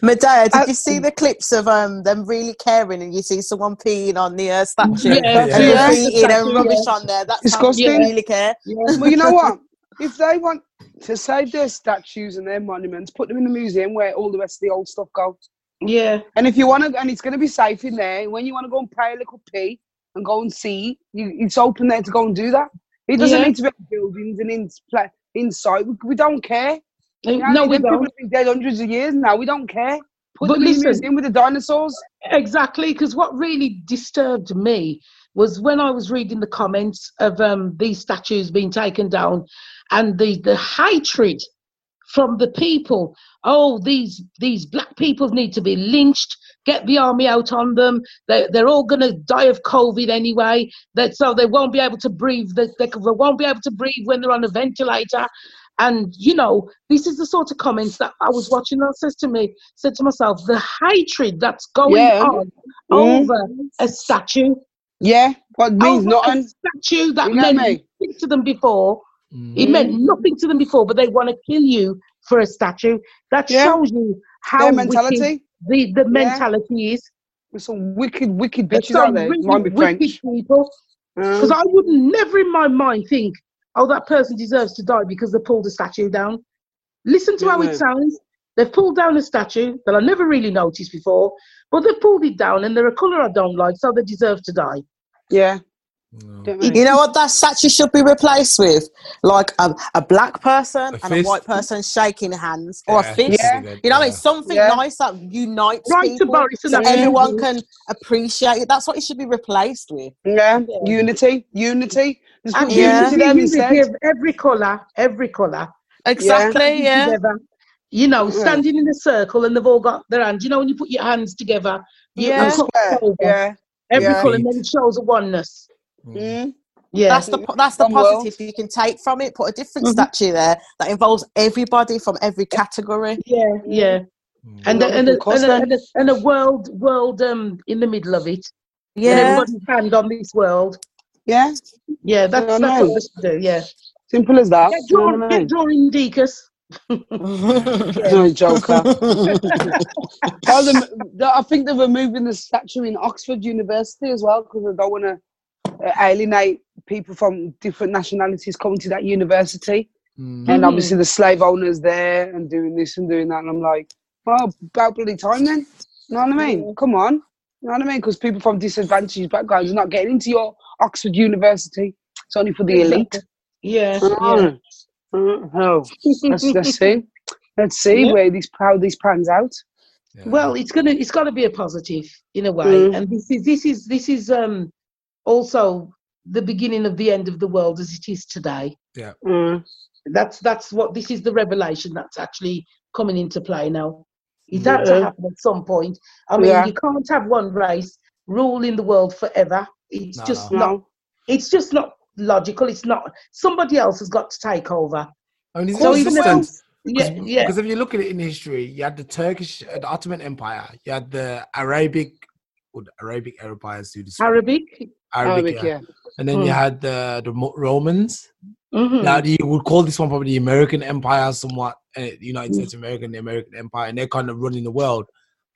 Medea, did That's, you see the clips of um, them really caring and you see someone peeing on the uh, statue? Yeah. And yeah. Peeing and rubbish yeah. on there. That's disgusting. How they really care. Yeah. Well, you know what? If they want to save their statues and their monuments, put them in the museum where all the rest of the old stuff goes. Yeah. And if you want to, and it's going to be safe in there, when you want to go and pay a little pee and go and see, you, it's open there to go and do that. It doesn't yeah. need to be buildings and in, like, inside. We, we don't care. You know, no, we don't. People have been dead hundreds of years now. We don't care. Put but them listen, in the museum with the dinosaurs. Exactly, because what really disturbed me was when I was reading the comments of um, these statues being taken down, and the, the hatred from the people. Oh, these these black people need to be lynched. Get the army out on them. They, they're all going to die of COVID anyway. That so they won't be able to breathe. They, they won't be able to breathe when they're on a ventilator. And you know, this is the sort of comments that I was watching. I said to me, said to myself, the hatred that's going yeah. on mm. over a statue. Yeah, what means over nothing. A statue that you know meant me? Nothing to them before. Mm. It meant nothing to them before, but they want to kill you for a statue. That yeah. shows you how Their mentality. wicked the, the yeah. mentality is. There's some wicked, wicked bitches out there. Really Mine be wicked French. people. Because mm. I would never in my mind think, oh, that person deserves to die because they pulled a statue down. Listen to yeah, how man. it sounds. They've pulled down a statue that I never really noticed before, but they pulled it down and they're a colour I don't like, so they deserve to die. Yeah. No. You know what that statue should be replaced with? Like a, a black person a and a white person shaking hands yeah. or a fist. Yeah. You know what I mean? Something yeah. nice that unites right people to so everyone yeah. can appreciate it. That's what it should be replaced with. Yeah, yeah. unity, unity. And yeah. unity yeah. of every colour, every colour. Exactly, yeah. yeah. You know, standing yeah. in a circle and they've all got their hands. You know, when you put your hands together, yeah, yeah. yeah. every yeah. colour, and then it shows a oneness. Mm. Yeah, that's the that's the positive you can take from it. Put a different mm-hmm. statue there that involves everybody from every category. Yeah, yeah, mm. and, a, and, a, and, a, and a and a world world um in the middle of it. Yeah, and everybody's hand on this world. Yeah, yeah, that's, that's what we should do. Yeah, simple as that. Get drawing, get drawing Deacon's. No joker. I think they're removing the statue in Oxford University as well because I don't want to. alienate people from different nationalities coming to that university mm. and obviously the slave owners there and doing this and doing that and I'm like, well, about bloody time then, you know what I mean? Come on, you know what I mean? Because people from disadvantaged backgrounds are not getting into your Oxford University. It's only for the elite. Yeah. Uh, yeah. Uh, let's, let's see. Let's see yeah. where these, how this pans out. Yeah. Well, it's gonna, it's got to be a positive in a way, mm. and this is, this is, this is, um. also the beginning of the end of the world as it is today. Yeah. Mm. That's that's what this is the revelation that's actually coming into play now. It yeah. had to happen at some point. I mean yeah. you can't have one race ruling the world forever. It's no, just no. not it's just not logical. It's not somebody else has got to take over. I mean, so even because yeah, yeah. if you look at it in history, you had the Turkish the Ottoman Empire, you had the Arabic Arabic empires do this. Arabic? Arabic, yeah. yeah. And then mm. you had the, the Romans. Mm-hmm. Now, you would call this one probably the American Empire somewhat, uh, the United States of America and the American Empire, and they're kind of running the world.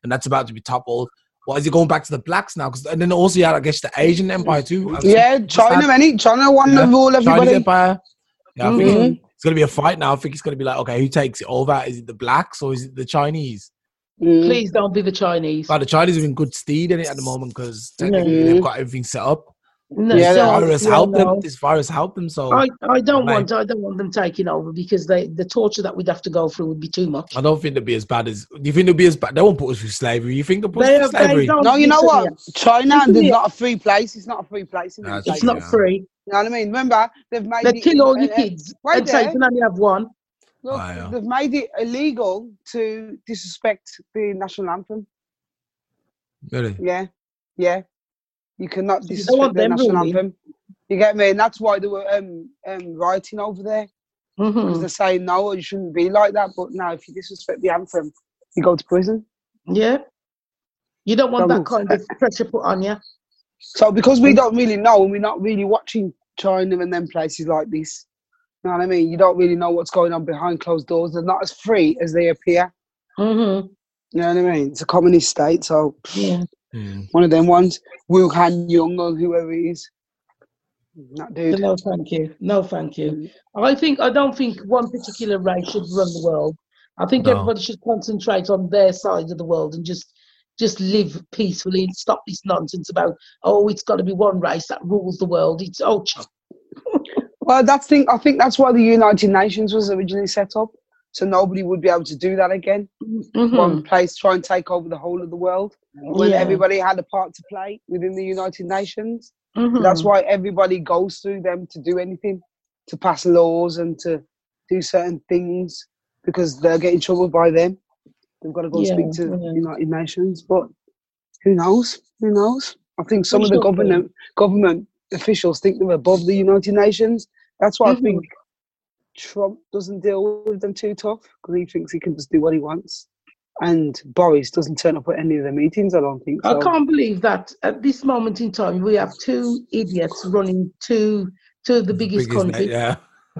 And that's about to be toppled. Well, is it going back to the blacks now? Because and then also you had, I guess, the Asian Empire too. Yeah, China, many China won yeah. the rule. Everybody. Chinese Empire. Yeah, mm-hmm. I think it, it's gonna be a fight now. I think it's gonna be like, okay, who takes it over? Is it the blacks or is it the Chinese? Mm. Please don't be the Chinese. But the Chinese are in good stead in it at the moment because technically mm. they've got everything set up. No, yeah, so, virus yeah, helped no. them. This virus helped them. So I, I don't man. want I don't want them taking over because they the torture that we'd have to go through would be too much. I don't think they'd be as bad as. Do you think they'd be as bad? They won't put us through slavery. You think they'll put they, us through slavery? No, you know what? China is not a free place. It's not a free place. Nah, it's place. not yeah. free. You know what I mean? Remember, they've made they kill all your kids. Right, they can only have one. Look, oh, yeah. they've made it illegal to disrespect the national anthem. Really? Yeah, yeah. You cannot disrespect the national really. anthem. You get me? And that's why they were um, um, rioting over there. Because mm-hmm. they're saying, no, you shouldn't be like that. But now, if you disrespect the anthem, you go to prison. Yeah. You don't want don't that kind of pressure put on you. So because we don't really know, and we're not really watching China and then places like this, you know what I mean? You don't really know what's going on behind closed doors. They're not as free as they appear. Mm-hmm. You know what I mean? It's a communist state, so... Yeah. Mm. One of them ones, Wu Han Young or whoever he is. That dude. No, thank you. No, thank you. I think I don't think one particular race should run the world. I think no. everybody should concentrate on their side of the world and just just live peacefully and stop this nonsense about oh, it's got to be one race that rules the world. It's oh. Well, that's thing. I think that's why the United Nations was originally set up, so nobody would be able to do that again. Mm-hmm. One place try and take over the whole of the world. When yeah. everybody had a part to play within the United Nations. Mm-hmm. That's why everybody goes through them to do anything, to pass laws and to do certain things, because they're getting troubled by them. They've got to go yeah. speak to the yeah. United Nations. But who knows? Who knows? I think some We're of the government be. government officials think they're above the United Nations. That's why mm-hmm. I think Trump doesn't deal with them too tough, because he thinks he can just do what he wants. And Boris doesn't turn up at any of the meetings, I don't think so. I can't believe that at this moment in time we have two idiots running two, two of the, the biggest, biggest countries. Net, yeah.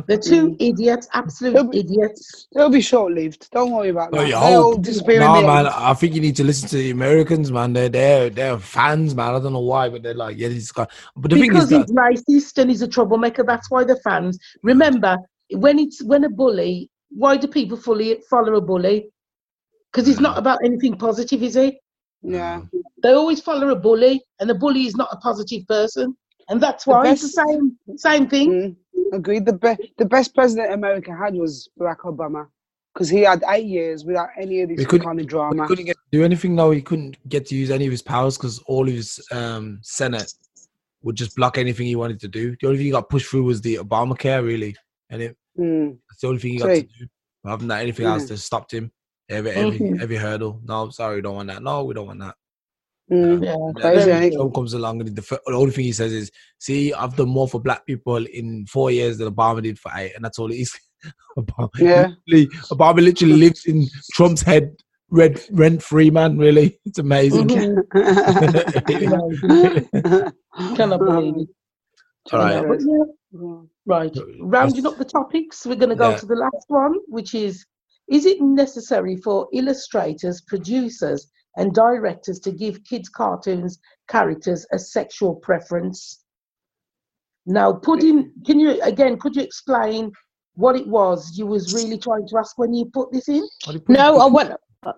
They're two idiots, absolute they'll be, idiots. They'll be short-lived. Don't worry about no, that. They'll disappear no, in the man, end. I think you need to listen to the Americans, man. They're, they're, they're fans, man. I don't know why, but they're like, yeah, this guy. But the because thing is he's that... racist and he's a troublemaker. That's why they're fans. Remember, when it's when a bully, why do people fully follow a bully? Because he's not about anything positive, is he? Yeah. They always follow a bully, and the bully is not a positive person. And that's why it's the same same thing. Mm, agreed. The, be- the best president America had was Barack Obama, because he had eight years without any of this kind of drama. He couldn't get to do anything, though. He couldn't get to use any of his powers because all of his um, Senate would just block anything he wanted to do. The only thing he got pushed through was the Obamacare, really. And it, mm. that's the only thing he got Sweet. to do. Other than that, anything mm. else that stopped him. Every every, mm-hmm. every hurdle. No, sorry, we don't want that. No, we don't want that. Mm, yeah, crazy. Then Trump comes along, and the, the only thing he says is, "See, I've done more for black people in four years than Obama did for eight," and that's all it is. Obama, yeah. literally, Obama literally lives in Trump's head, red, rent free, man. Really, it's amazing. Mm-hmm. Cannot believe it. All right, yeah. right. Rounding up the topics, we're going to go yeah. to the last one, which is. Is it necessary for illustrators, producers, and directors to give kids' cartoons characters a sexual preference? Now, put in, can you, again, could you explain what it was you was really trying to ask when you put this in? No, I went,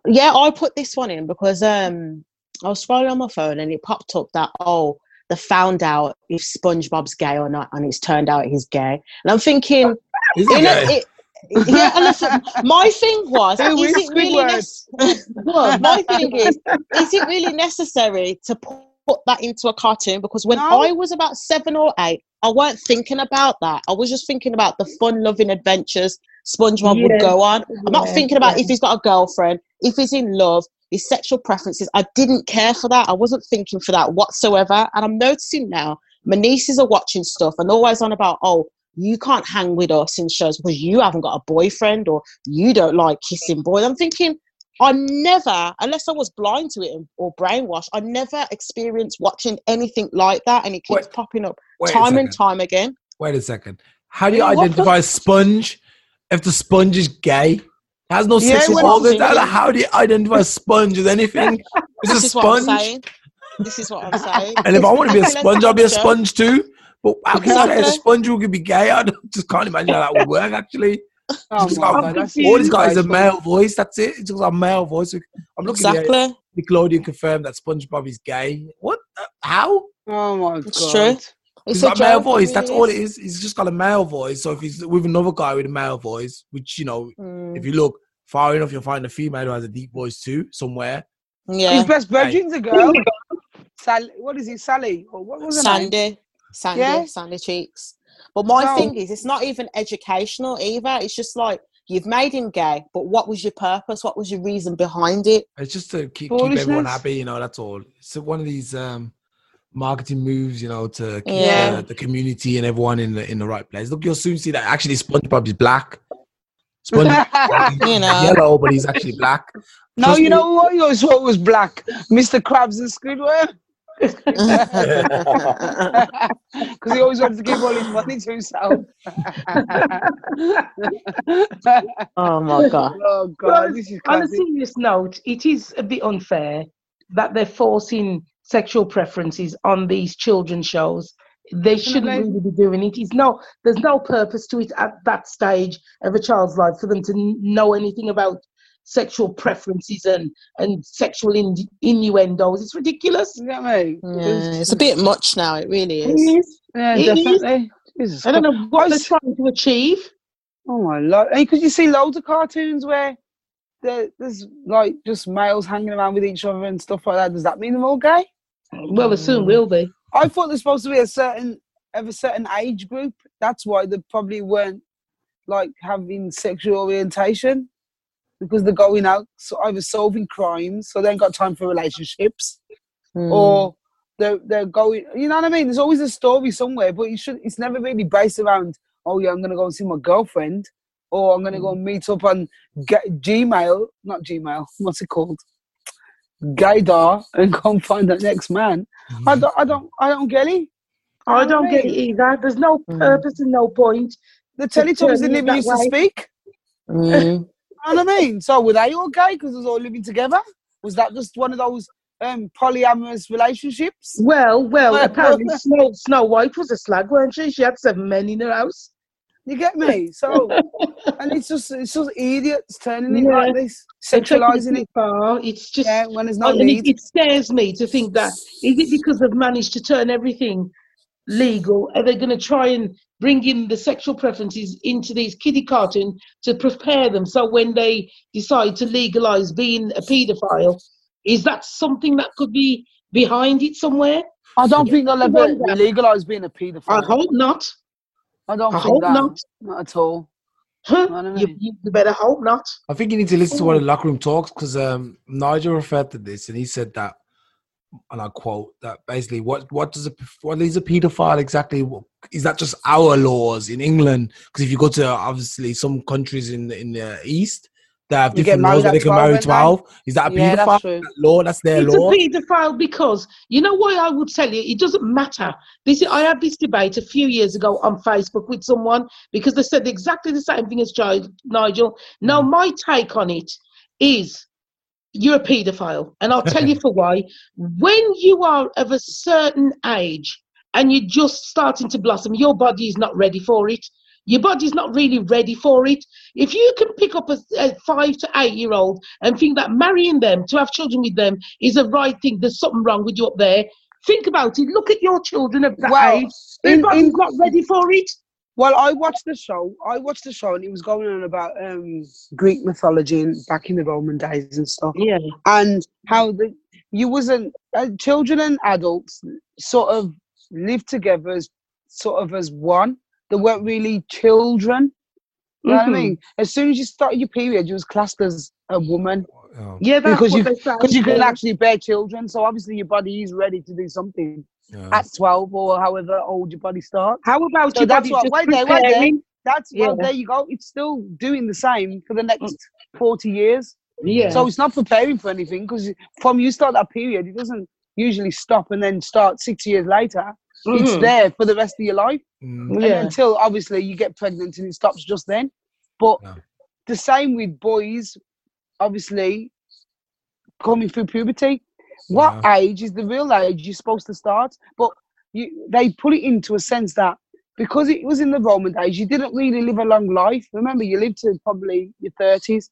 yeah, I put this one in because um, I was scrolling on my phone and it popped up that, oh, they found out if SpongeBob's gay or not, and it's turned out he's gay. And I'm thinking... Is he gay? Yeah, and listen, my thing was, is it really ne- my thing is, is it really necessary to put that into a cartoon? Because when no. I was about seven or eight, I weren't thinking about that. I was just thinking about the fun-loving adventures SpongeBob yeah. would go on. I'm not yeah, thinking about yeah. if he's got a girlfriend, if he's in love, his sexual preferences. I didn't care for that. I wasn't thinking for that whatsoever. And I'm noticing now, my nieces are watching stuff and always on about, oh, you can't hang with us in shows because you haven't got a boyfriend or you don't like kissing boys. I'm thinking, I never, unless I was blind to it or brainwashed, I never experienced watching anything like that, and it keeps wait, popping up time and time again. Wait a second. How do you, you identify a sponge if the sponge is gay? Has no yeah, sexual organs. How do you identify a sponge as anything? Is this a sponge? This is what I'm saying. And if I want to be a sponge, I'll be a sponge too. But how can I get a sponge who could be gay? I just can't imagine how that would work, actually. Oh, just wow, got, man, all this guy is a male voice. That's it. It's just a male voice. I'm looking exactly. at Nickelodeon confirmed that SpongeBob is gay. What? How? Oh my it's god! True. It's true. It's got a male voice. That's all it is. He's just got a male voice. So if he's with another guy with a male voice, which you know, mm. if you look far enough, you'll find a female who has a deep voice too somewhere. Yeah. His best virgin's a girl. Sally, what is he? Sally? Or what was her Sandy. Name? Sandy. Yeah? Sandy Cheeks. But my no. thing is, it's not even educational either. It's just like, you've made him gay, but what was your purpose? What was your reason behind it? It's just to keep, keep everyone happy, you know, that's all. It's one of these um, marketing moves, you know, to keep yeah. uh, the community and everyone in the in the right place. Look, you'll soon see that actually SpongeBob is black. SpongeBob is you know. yellow, but he's actually black. No, Trust you me. Know what was, what was black? Mister Krabs and Squidward. Because he always wanted to give all his money to himself. Oh my god! Oh god! But, this is on a serious note, it is a bit unfair that they're forcing sexual preferences on these children shows. They shouldn't really be doing it. It's no, there's no purpose to it at that stage of a child's life for them to n- know anything about sexual preferences and and sexual innu- innuendos. It's ridiculous. You know what I mean? Yeah, it's a bit much now. It really is. It is. Yeah, it definitely. Is. I don't know what they're trying to achieve. Oh my lord! Because you see loads of cartoons where there's like just males hanging around with each other and stuff like that. Does that mean they're all gay? Well, they soon will be. I thought there's supposed to be a certain of a certain age group. That's why they probably weren't like having sexual orientation. Because they're going out, so either solving crimes, so they ain't got time for relationships, mm. or they're they're going. You know what I mean? There's always a story somewhere, but you should. It's never really based around. Oh yeah, I'm gonna go and see my girlfriend, or I'm gonna mm. go and meet up on G- Gmail, not Gmail. What's it called? Gaydar, and go and find that next man. Mm. I don't. I don't. I don't get it. I, I don't, don't get it either. There's no purpose mm. and no point. The Teletubbies didn't even used way. To speak. Mm. You know what I mean? So were they all gay because they was all living together? Was that just one of those um, polyamorous relationships? Well, well, apparently Snow, Snow White was a slag, weren't she? She had seven men in her house. You get me? So, and it's just it's just idiots turning it yeah. like this, sexualising it. Far. It's just yeah, when there's no I mean, need. It scares me to think that is it because they've managed to turn everything legal? Are they going to try and bring in the sexual preferences into these kiddie cartoons to prepare them so when they decide to legalise being a paedophile, is that something that could be behind it somewhere? I don't think they'll ever legalise being a paedophile. I hope not. I don't I think hope that. Not. Not at all. Huh? I don't know. You, you better hope not. I think you need to listen to one of the locker room talks because um, Nigel referred to this and he said that, and I quote that basically what what does a what is a paedophile exactly? Is that just our laws in England? Because if you go to obviously some countries in in the East that have different laws that they can marry twelve, is that a yeah, paedophile that law? That's their it's law. It's a paedophile because you know why I would tell you it doesn't matter. This I had this debate a few years ago on Facebook with someone because they said exactly the same thing as Nigel. Now my take on it is. You're a paedophile, and I'll tell you for why. When you are of a certain age and you're just starting to blossom, your body is not ready for it. Your body's not really ready for it. If you can pick up a, a five to eight-year-old and think that marrying them, to have children with them, is the right thing, there's something wrong with you up there, think about it. Look at your children of that well, age. Their body's not ready for it. Well, I watched the show. I watched the show, and it was going on about um, Greek mythology and back in the Roman days and stuff. Yeah, and how the you wasn't uh, children and adults sort of lived together as sort of as one. They weren't really children. You mm-hmm. know what I mean? As soon as you started your period, you was classed as a woman. Oh. Yeah, that's because what you because you can actually bear children. So obviously, your body is ready to do something. Yeah. At twelve or however old your body starts. How about so your body what, wait there, wait there. That's yeah. well, there you go. It's still doing the same for the next forty years. Yeah. So it's not preparing for anything because from you start that period, it doesn't usually stop and then start six years later. Mm-hmm. It's there for the rest of your life mm. yeah. until obviously you get pregnant and it stops just then. But yeah. The same with boys, obviously, coming through puberty. What yeah. age is the real age you're supposed to start? But you, they put it into a sense that because it was in the Roman days, you didn't really live a long life. Remember, you lived to probably your thirties.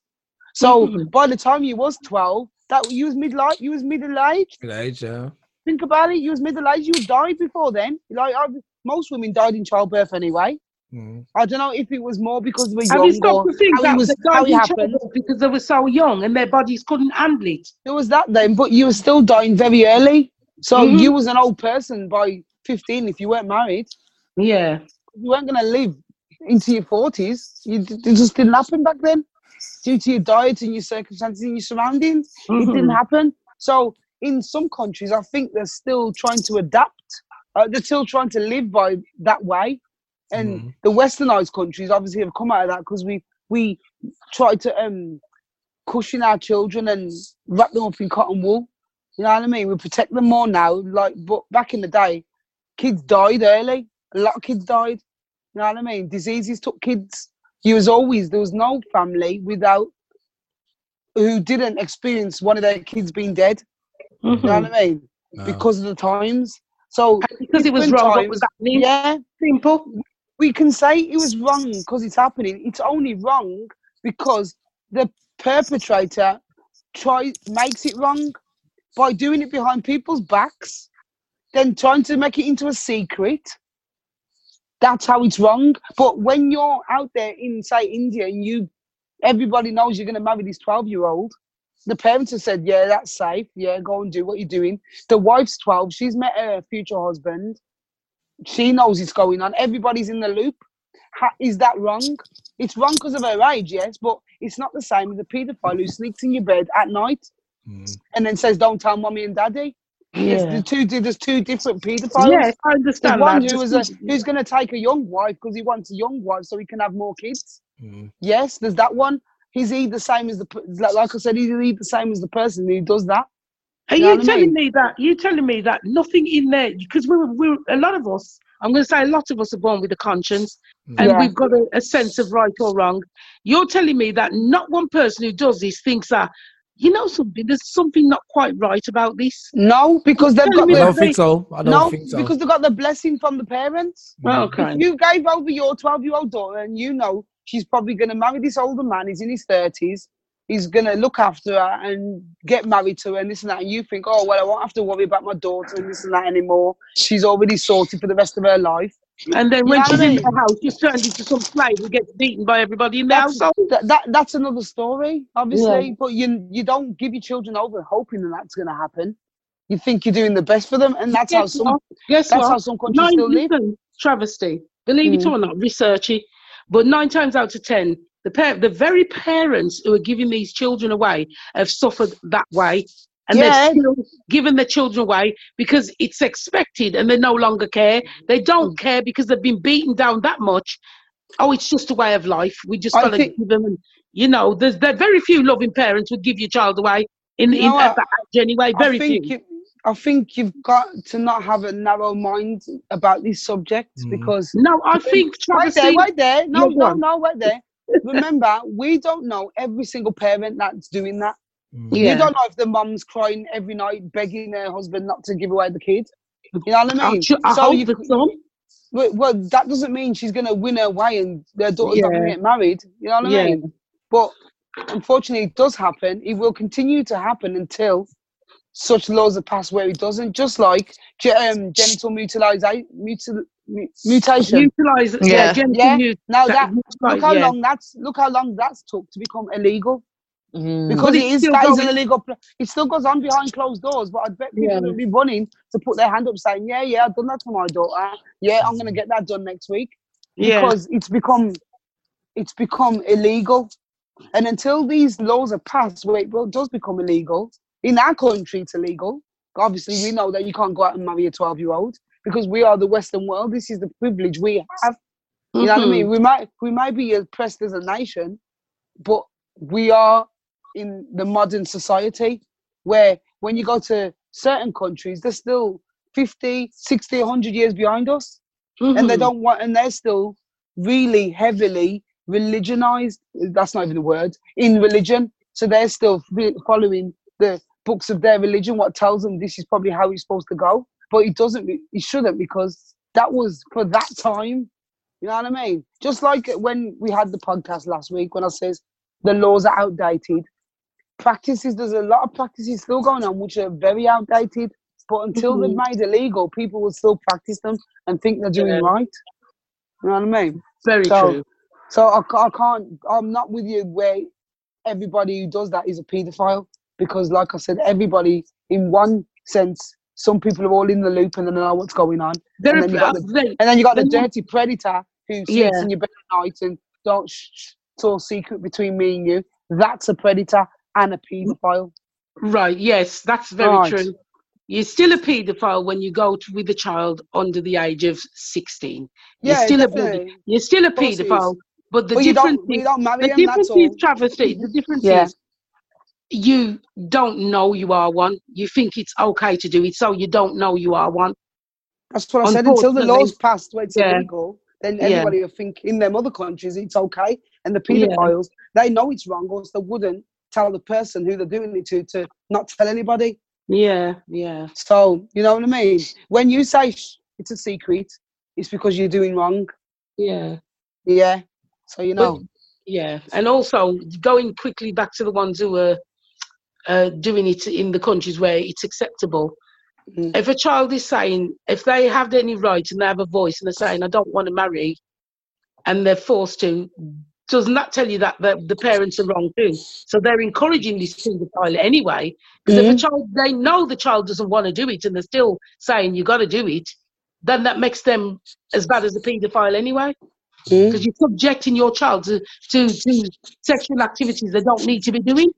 So mm-hmm. by the time you was twelve, that you was midlife, you was middle aged. Middle age, yeah. Think about it. You was middle aged. You died before then. Like I, most women died in childbirth anyway. Mm. I don't know if it was more because they were young. Have you stopped to think that they died in childbirth because they were so young and their bodies couldn't handle it? There was that then, but you were still dying very early. So mm-hmm. you was an old person by fifteen if you weren't married. Yeah, you weren't going to live into your forties. You, it just didn't happen back then. Due to your diet and your circumstances and your surroundings, mm-hmm. it didn't happen. So in some countries, I think they're still trying to adapt. Uh, they're still trying to live by that way. And mm-hmm. the westernized countries obviously have come out of that because we we try to um, cushion our children and wrap them up in cotton wool. You know what I mean? We protect them more now. Like, but back in the day, kids died early. A lot of kids died. You know what I mean? Diseases took kids. You was always, there was no family without, who didn't experience one of their kids being dead. Mm-hmm. You know what I mean? No. Because of the times. So and because it was wrong, times, was that mean? Yeah. Simple. We can say it was wrong because it's happening. It's only wrong because the perpetrator tries, makes it wrong by doing it behind people's backs, then trying to make it into a secret. That's how it's wrong. But when you're out there in, say, India and you, everybody knows you're going to marry this twelve-year-old, the parents have said, yeah, that's safe. Yeah, go and do what you're doing. The wife's twelve. She's met her future husband. She knows it's going on. Everybody's in the loop. Ha- is that wrong? It's wrong because of her age, yes, but it's not the same as a paedophile who sneaks in your bed at night mm. and then says, don't tell mommy and daddy. Yeah. There's, the two, there's two different paedophiles. Yeah, I understand the one that. Who is a, who's going to take a young wife because he wants a young wife so he can have more kids. Mm. Yes, there's that one. He's either the same as the, like I said, he's either the same as the person who does that. Are you, know you telling I mean? me that? You telling me that nothing in there? Because we were, we were, a lot of us. I'm going to say a lot of us are born with a conscience, mm. and yeah. we've got a, a sense of right or wrong. You're telling me that not one person who does this thinks that. You know something? There's something not quite right about this. No, because they've got. I don't think so. I don't no, think so. Because they've got the blessing from the parents. Well, okay. If you gave over your twelve-year-old daughter, and you know she's probably going to marry this older man. He's in his thirties. He's going to look after her and get married to her, and this and that. And you think, oh well, I won't have to worry about my daughter and this and that anymore. She's already sorted for the rest of her life. And then when you she's in the house, she's turned into some slave who gets beaten by everybody in the that's, house. That, that, that's another story, obviously. Yeah. But you you don't give your children over hoping that that's going to happen. You think you're doing the best for them, and that's, how some, that's how some countries nine still live. Travesty. Believe mm. it or not, researchy. But nine times out of ten, the par- the very parents who are giving these children away have suffered that way. And yeah. they're still giving their children away because it's expected and they no longer care. They don't care because they've been beaten down that much. Oh, it's just a way of life. We just got to think- give them, you know, there's there very few loving parents would give your child away in, in know, at that age anyway, very I think few. You, I think you've got to not have a narrow mind about this subject mm. because... No, I think... Wait there, wait there. No, no, one. no, wait there. Remember, we don't know every single parent that's doing that. Yeah. You don't know if the mum's crying every night, begging her husband not to give away the kid. You know what I mean? I, I so hope you, the son. Well, well, that doesn't mean she's going to win her way and their daughter's yeah. not going to get married. You know what yeah. I mean? But unfortunately, it does happen. It will continue to happen until such laws are passed where it doesn't. Just like um, genital mutilization. Mutil- mutation. Mutilization. Yeah. yeah, genital yeah. Mutil- now that, that look how yeah. long that's look how long that's took to become illegal. Mm. Because it, it is that is an illegal. Pl- it still goes on behind closed doors, but I bet people yeah. will be running to put their hand up, saying, "Yeah, yeah, I've done that for my daughter. Yeah, I'm going to get that done next week." Yeah. Because it's become, it's become illegal, and until these laws are passed, where it does become illegal in our country, it's illegal. Obviously, we know that you can't go out and marry a twelve-year-old because we are the Western world. This is the privilege we have. You mm-hmm. know what I mean? We might we might be oppressed as a nation, but we are. In the modern society where when you go to certain countries they're still fifty, sixty, one hundred years behind us mm-hmm. and they don't want and they're still really heavily religionized, that's not even a word, in religion. So they're still following the books of their religion, what tells them this is probably how it's supposed to go. But it doesn't, it shouldn't, because that was for that time. You know what I mean? Just like when we had the podcast last week, when I says the laws are outdated, practices, there's a lot of practices still going on which are very outdated, but until mm-hmm. they've made illegal, people will still practice them and think they're doing yeah. right. You know what I mean? Very so, true. So I, I can't, I'm not with you where everybody who does that is a paedophile, because like I said, everybody in one sense, some people are all in the loop and they know what's going on. They're and, then got the, they, and then you got the dirty predator who sleeps yeah. in your bed at night and don't shh, shh, it's all secret between me and you. That's a predator and a paedophile. Right, yes, that's very right. true. You're still a paedophile when you go to, with a child under the age of sixteen. You're yeah, still a you're still a paedophile, but the well, difference you is, you the them, difference is travesty. The difference yeah. is you don't know you are one. You think it's okay to do it, so you don't know you are one. That's what I said. Until the laws passed, where it's yeah. illegal, then everybody yeah. will think in them other countries it's okay. And the paedophiles, yeah. they know it's wrong, or they wouldn't tell the person who they're doing it to to not tell anybody. Yeah, yeah. So, you know what I mean? When you say it's a secret, it's because you're doing wrong. Yeah. Yeah. So, you know. But, yeah. And also, going quickly back to the ones who are uh, doing it in the countries where it's acceptable. Mm. If a child is saying, if they have any rights and they have a voice and they're saying, I don't want to marry, and they're forced to, doesn't that tell you that the, the parents are wrong too? So they're encouraging this paedophile anyway, because mm-hmm. if a child, they know the child doesn't want to do it and they're still saying you got to do it, then that makes them as bad as a paedophile anyway, because mm-hmm. you're subjecting your child to, to, to sexual activities they don't need to be doing.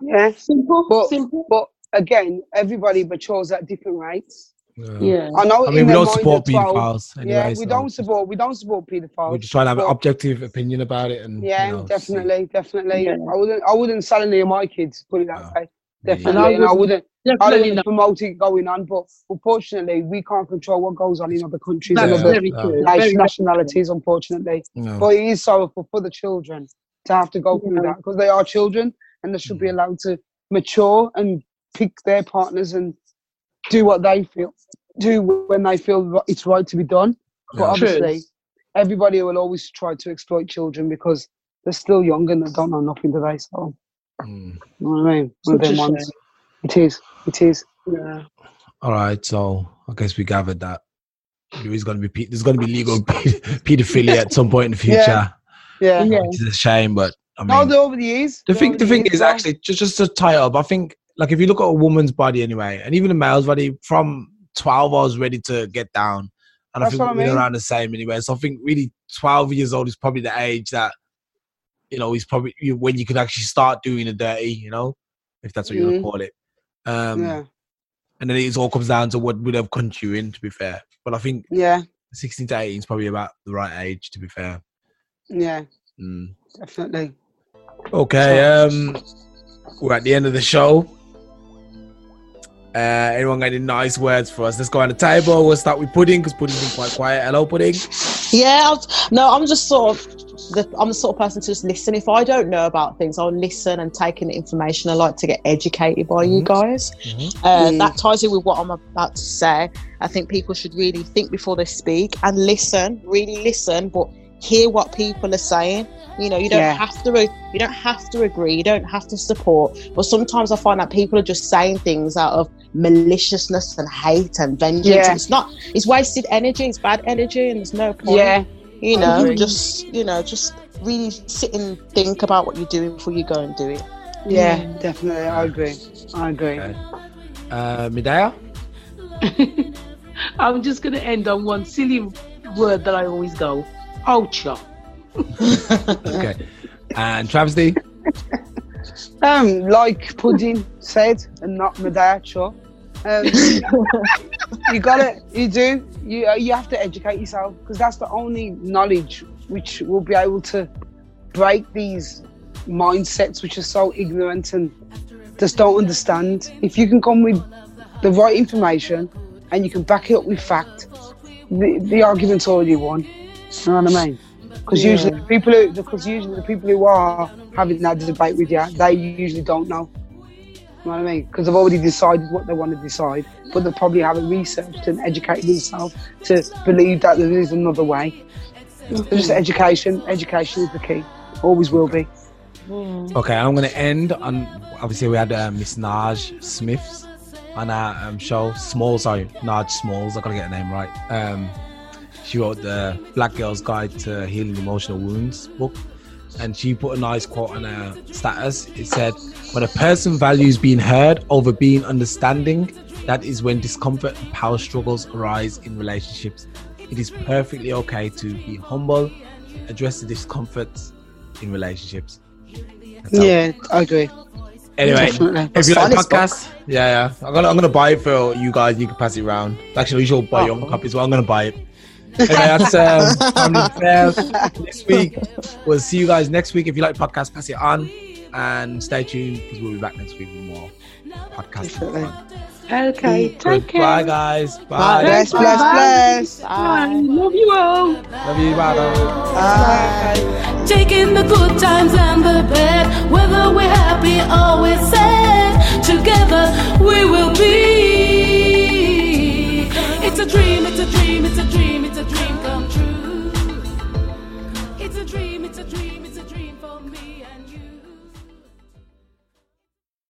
Yeah. Simple, but, simple. But again, everybody matures at different rates. Yeah. yeah, I know. I mean, we don't support paedophiles. Anyway, yeah, we so. don't support. We don't support paedophiles. We're just trying to have an objective opinion about it, and yeah, you know, definitely, definitely. Yeah. I wouldn't. I wouldn't sell any of my kids. Put it that no. way. Definitely, yeah. and I wouldn't. I wouldn't promote it going on. But unfortunately, we can't control what goes on in other countries and other nationalities. True. Unfortunately, no. but it is sorrowful for the children to have to go through yeah. that, because they are children and they should be allowed to mature and pick their partners and do what they feel, do when they feel it's right to be done. But yeah, obviously, true. everybody will always try to exploit children because they're still young and they don't know nothing today. So, mm. you know what I mean? One of them ones. It is. It is. Yeah. All right. So I guess we gathered that there is going to be there's going to be legal paedophilia at some point in the future. Yeah. yeah. It's a shame, but I mean, all over the years. The thing, the thing is actually just just to tie up. I think. Like, if you look at a woman's body anyway, and even a male's body, from twelve, I was ready to get down. And That's I think we're I mean. around the same anyway. So I think really twelve years old is probably the age that, you know, is probably when you could actually start doing the dirty, you know, if that's what mm-hmm. you want to call it. Um, yeah. And then it all comes down to what would have country you're in, to be fair. But I think yeah, sixteen to eighteen is probably about the right age, to be fair. Yeah, mm. definitely. Okay, um, we're at the end of the show. Uh, anyone got any nice words for us? Let's go on the table. We'll start with Pudding, because Pudding's been quite quiet. Hello, Pudding. Yeah, I was, no, I'm just sort of the, I'm the sort of person to just listen. If I don't know about things, I'll listen and take in the information. I like to get educated by mm-hmm. you guys. Mm-hmm. Uh, mm-hmm. That ties in with what I'm about to say. I think people should really think before they speak and listen, really listen, but hear what people are saying. You know, you don't yeah. have to, you don't have to agree, you don't have to support. But sometimes I find that people are just saying things out of maliciousness and hate and vengeance. Yeah. And it's not, it's wasted energy, it's bad energy, and there's no point. Yeah. You know, just, you know, just really sit and think about what you're doing before you go and do it. Yeah, yeah. definitely. I agree. I agree. Okay. Uh, Medea? I'm just going to end on one silly word that I always go. Ocha. Okay. And Travesty? Um, like Pudding said, and not Madacho. Um, you got it. You do. You uh, you have to educate yourself, because that's the only knowledge which will be able to break these mindsets which are so ignorant and just don't understand. If you can come with the right information and you can back it up with fact, the, the argument's already won. You know what I mean? Because yeah. usually the people who, because usually the people who are having that debate with you, they usually don't know. You know what I mean? Because they've already decided what they want to decide, but they probably haven't researched and educated themselves to believe that there is another way. Mm-hmm. Just education. Education is the key. Always will be. Mm. Okay, I'm going to end on, obviously we had uh, Miss Naj Smiths on our um, show. Smalls, sorry, Naj Smalls, I've got to get her name right. Um, she wrote the Black Girl's Guide to Healing Emotional Wounds book, and she put a nice quote on her status. It said, when a person values being heard over being understanding, that is when discomfort and power struggles arise in relationships. It is perfectly okay to be humble, address the discomforts in relationships. Yeah, I agree. Anyway, Definitely. if you like the podcast, book. yeah, yeah, I'm gonna I'm gonna buy it for you guys. You can pass it around. Actually, you should buy oh. your own copy as well. I'm gonna buy it. Anyway, that's um, Family Affair this week. We'll see you guys next week. If you like the podcast, pass it on and stay tuned because we'll be back next week with more podcasts. Okay, take Good. care. Bye, guys. Bye. Bye. Bless, bless, bless. Bye. Bye. Love you all. Love you, bye. Bye. Taking the good times and the bad, whether we're happy or we're sad, together we will be. It's a dream. It's a dream. It's a dream. It's a dream come true. It's a dream. It's a dream. It's a dream.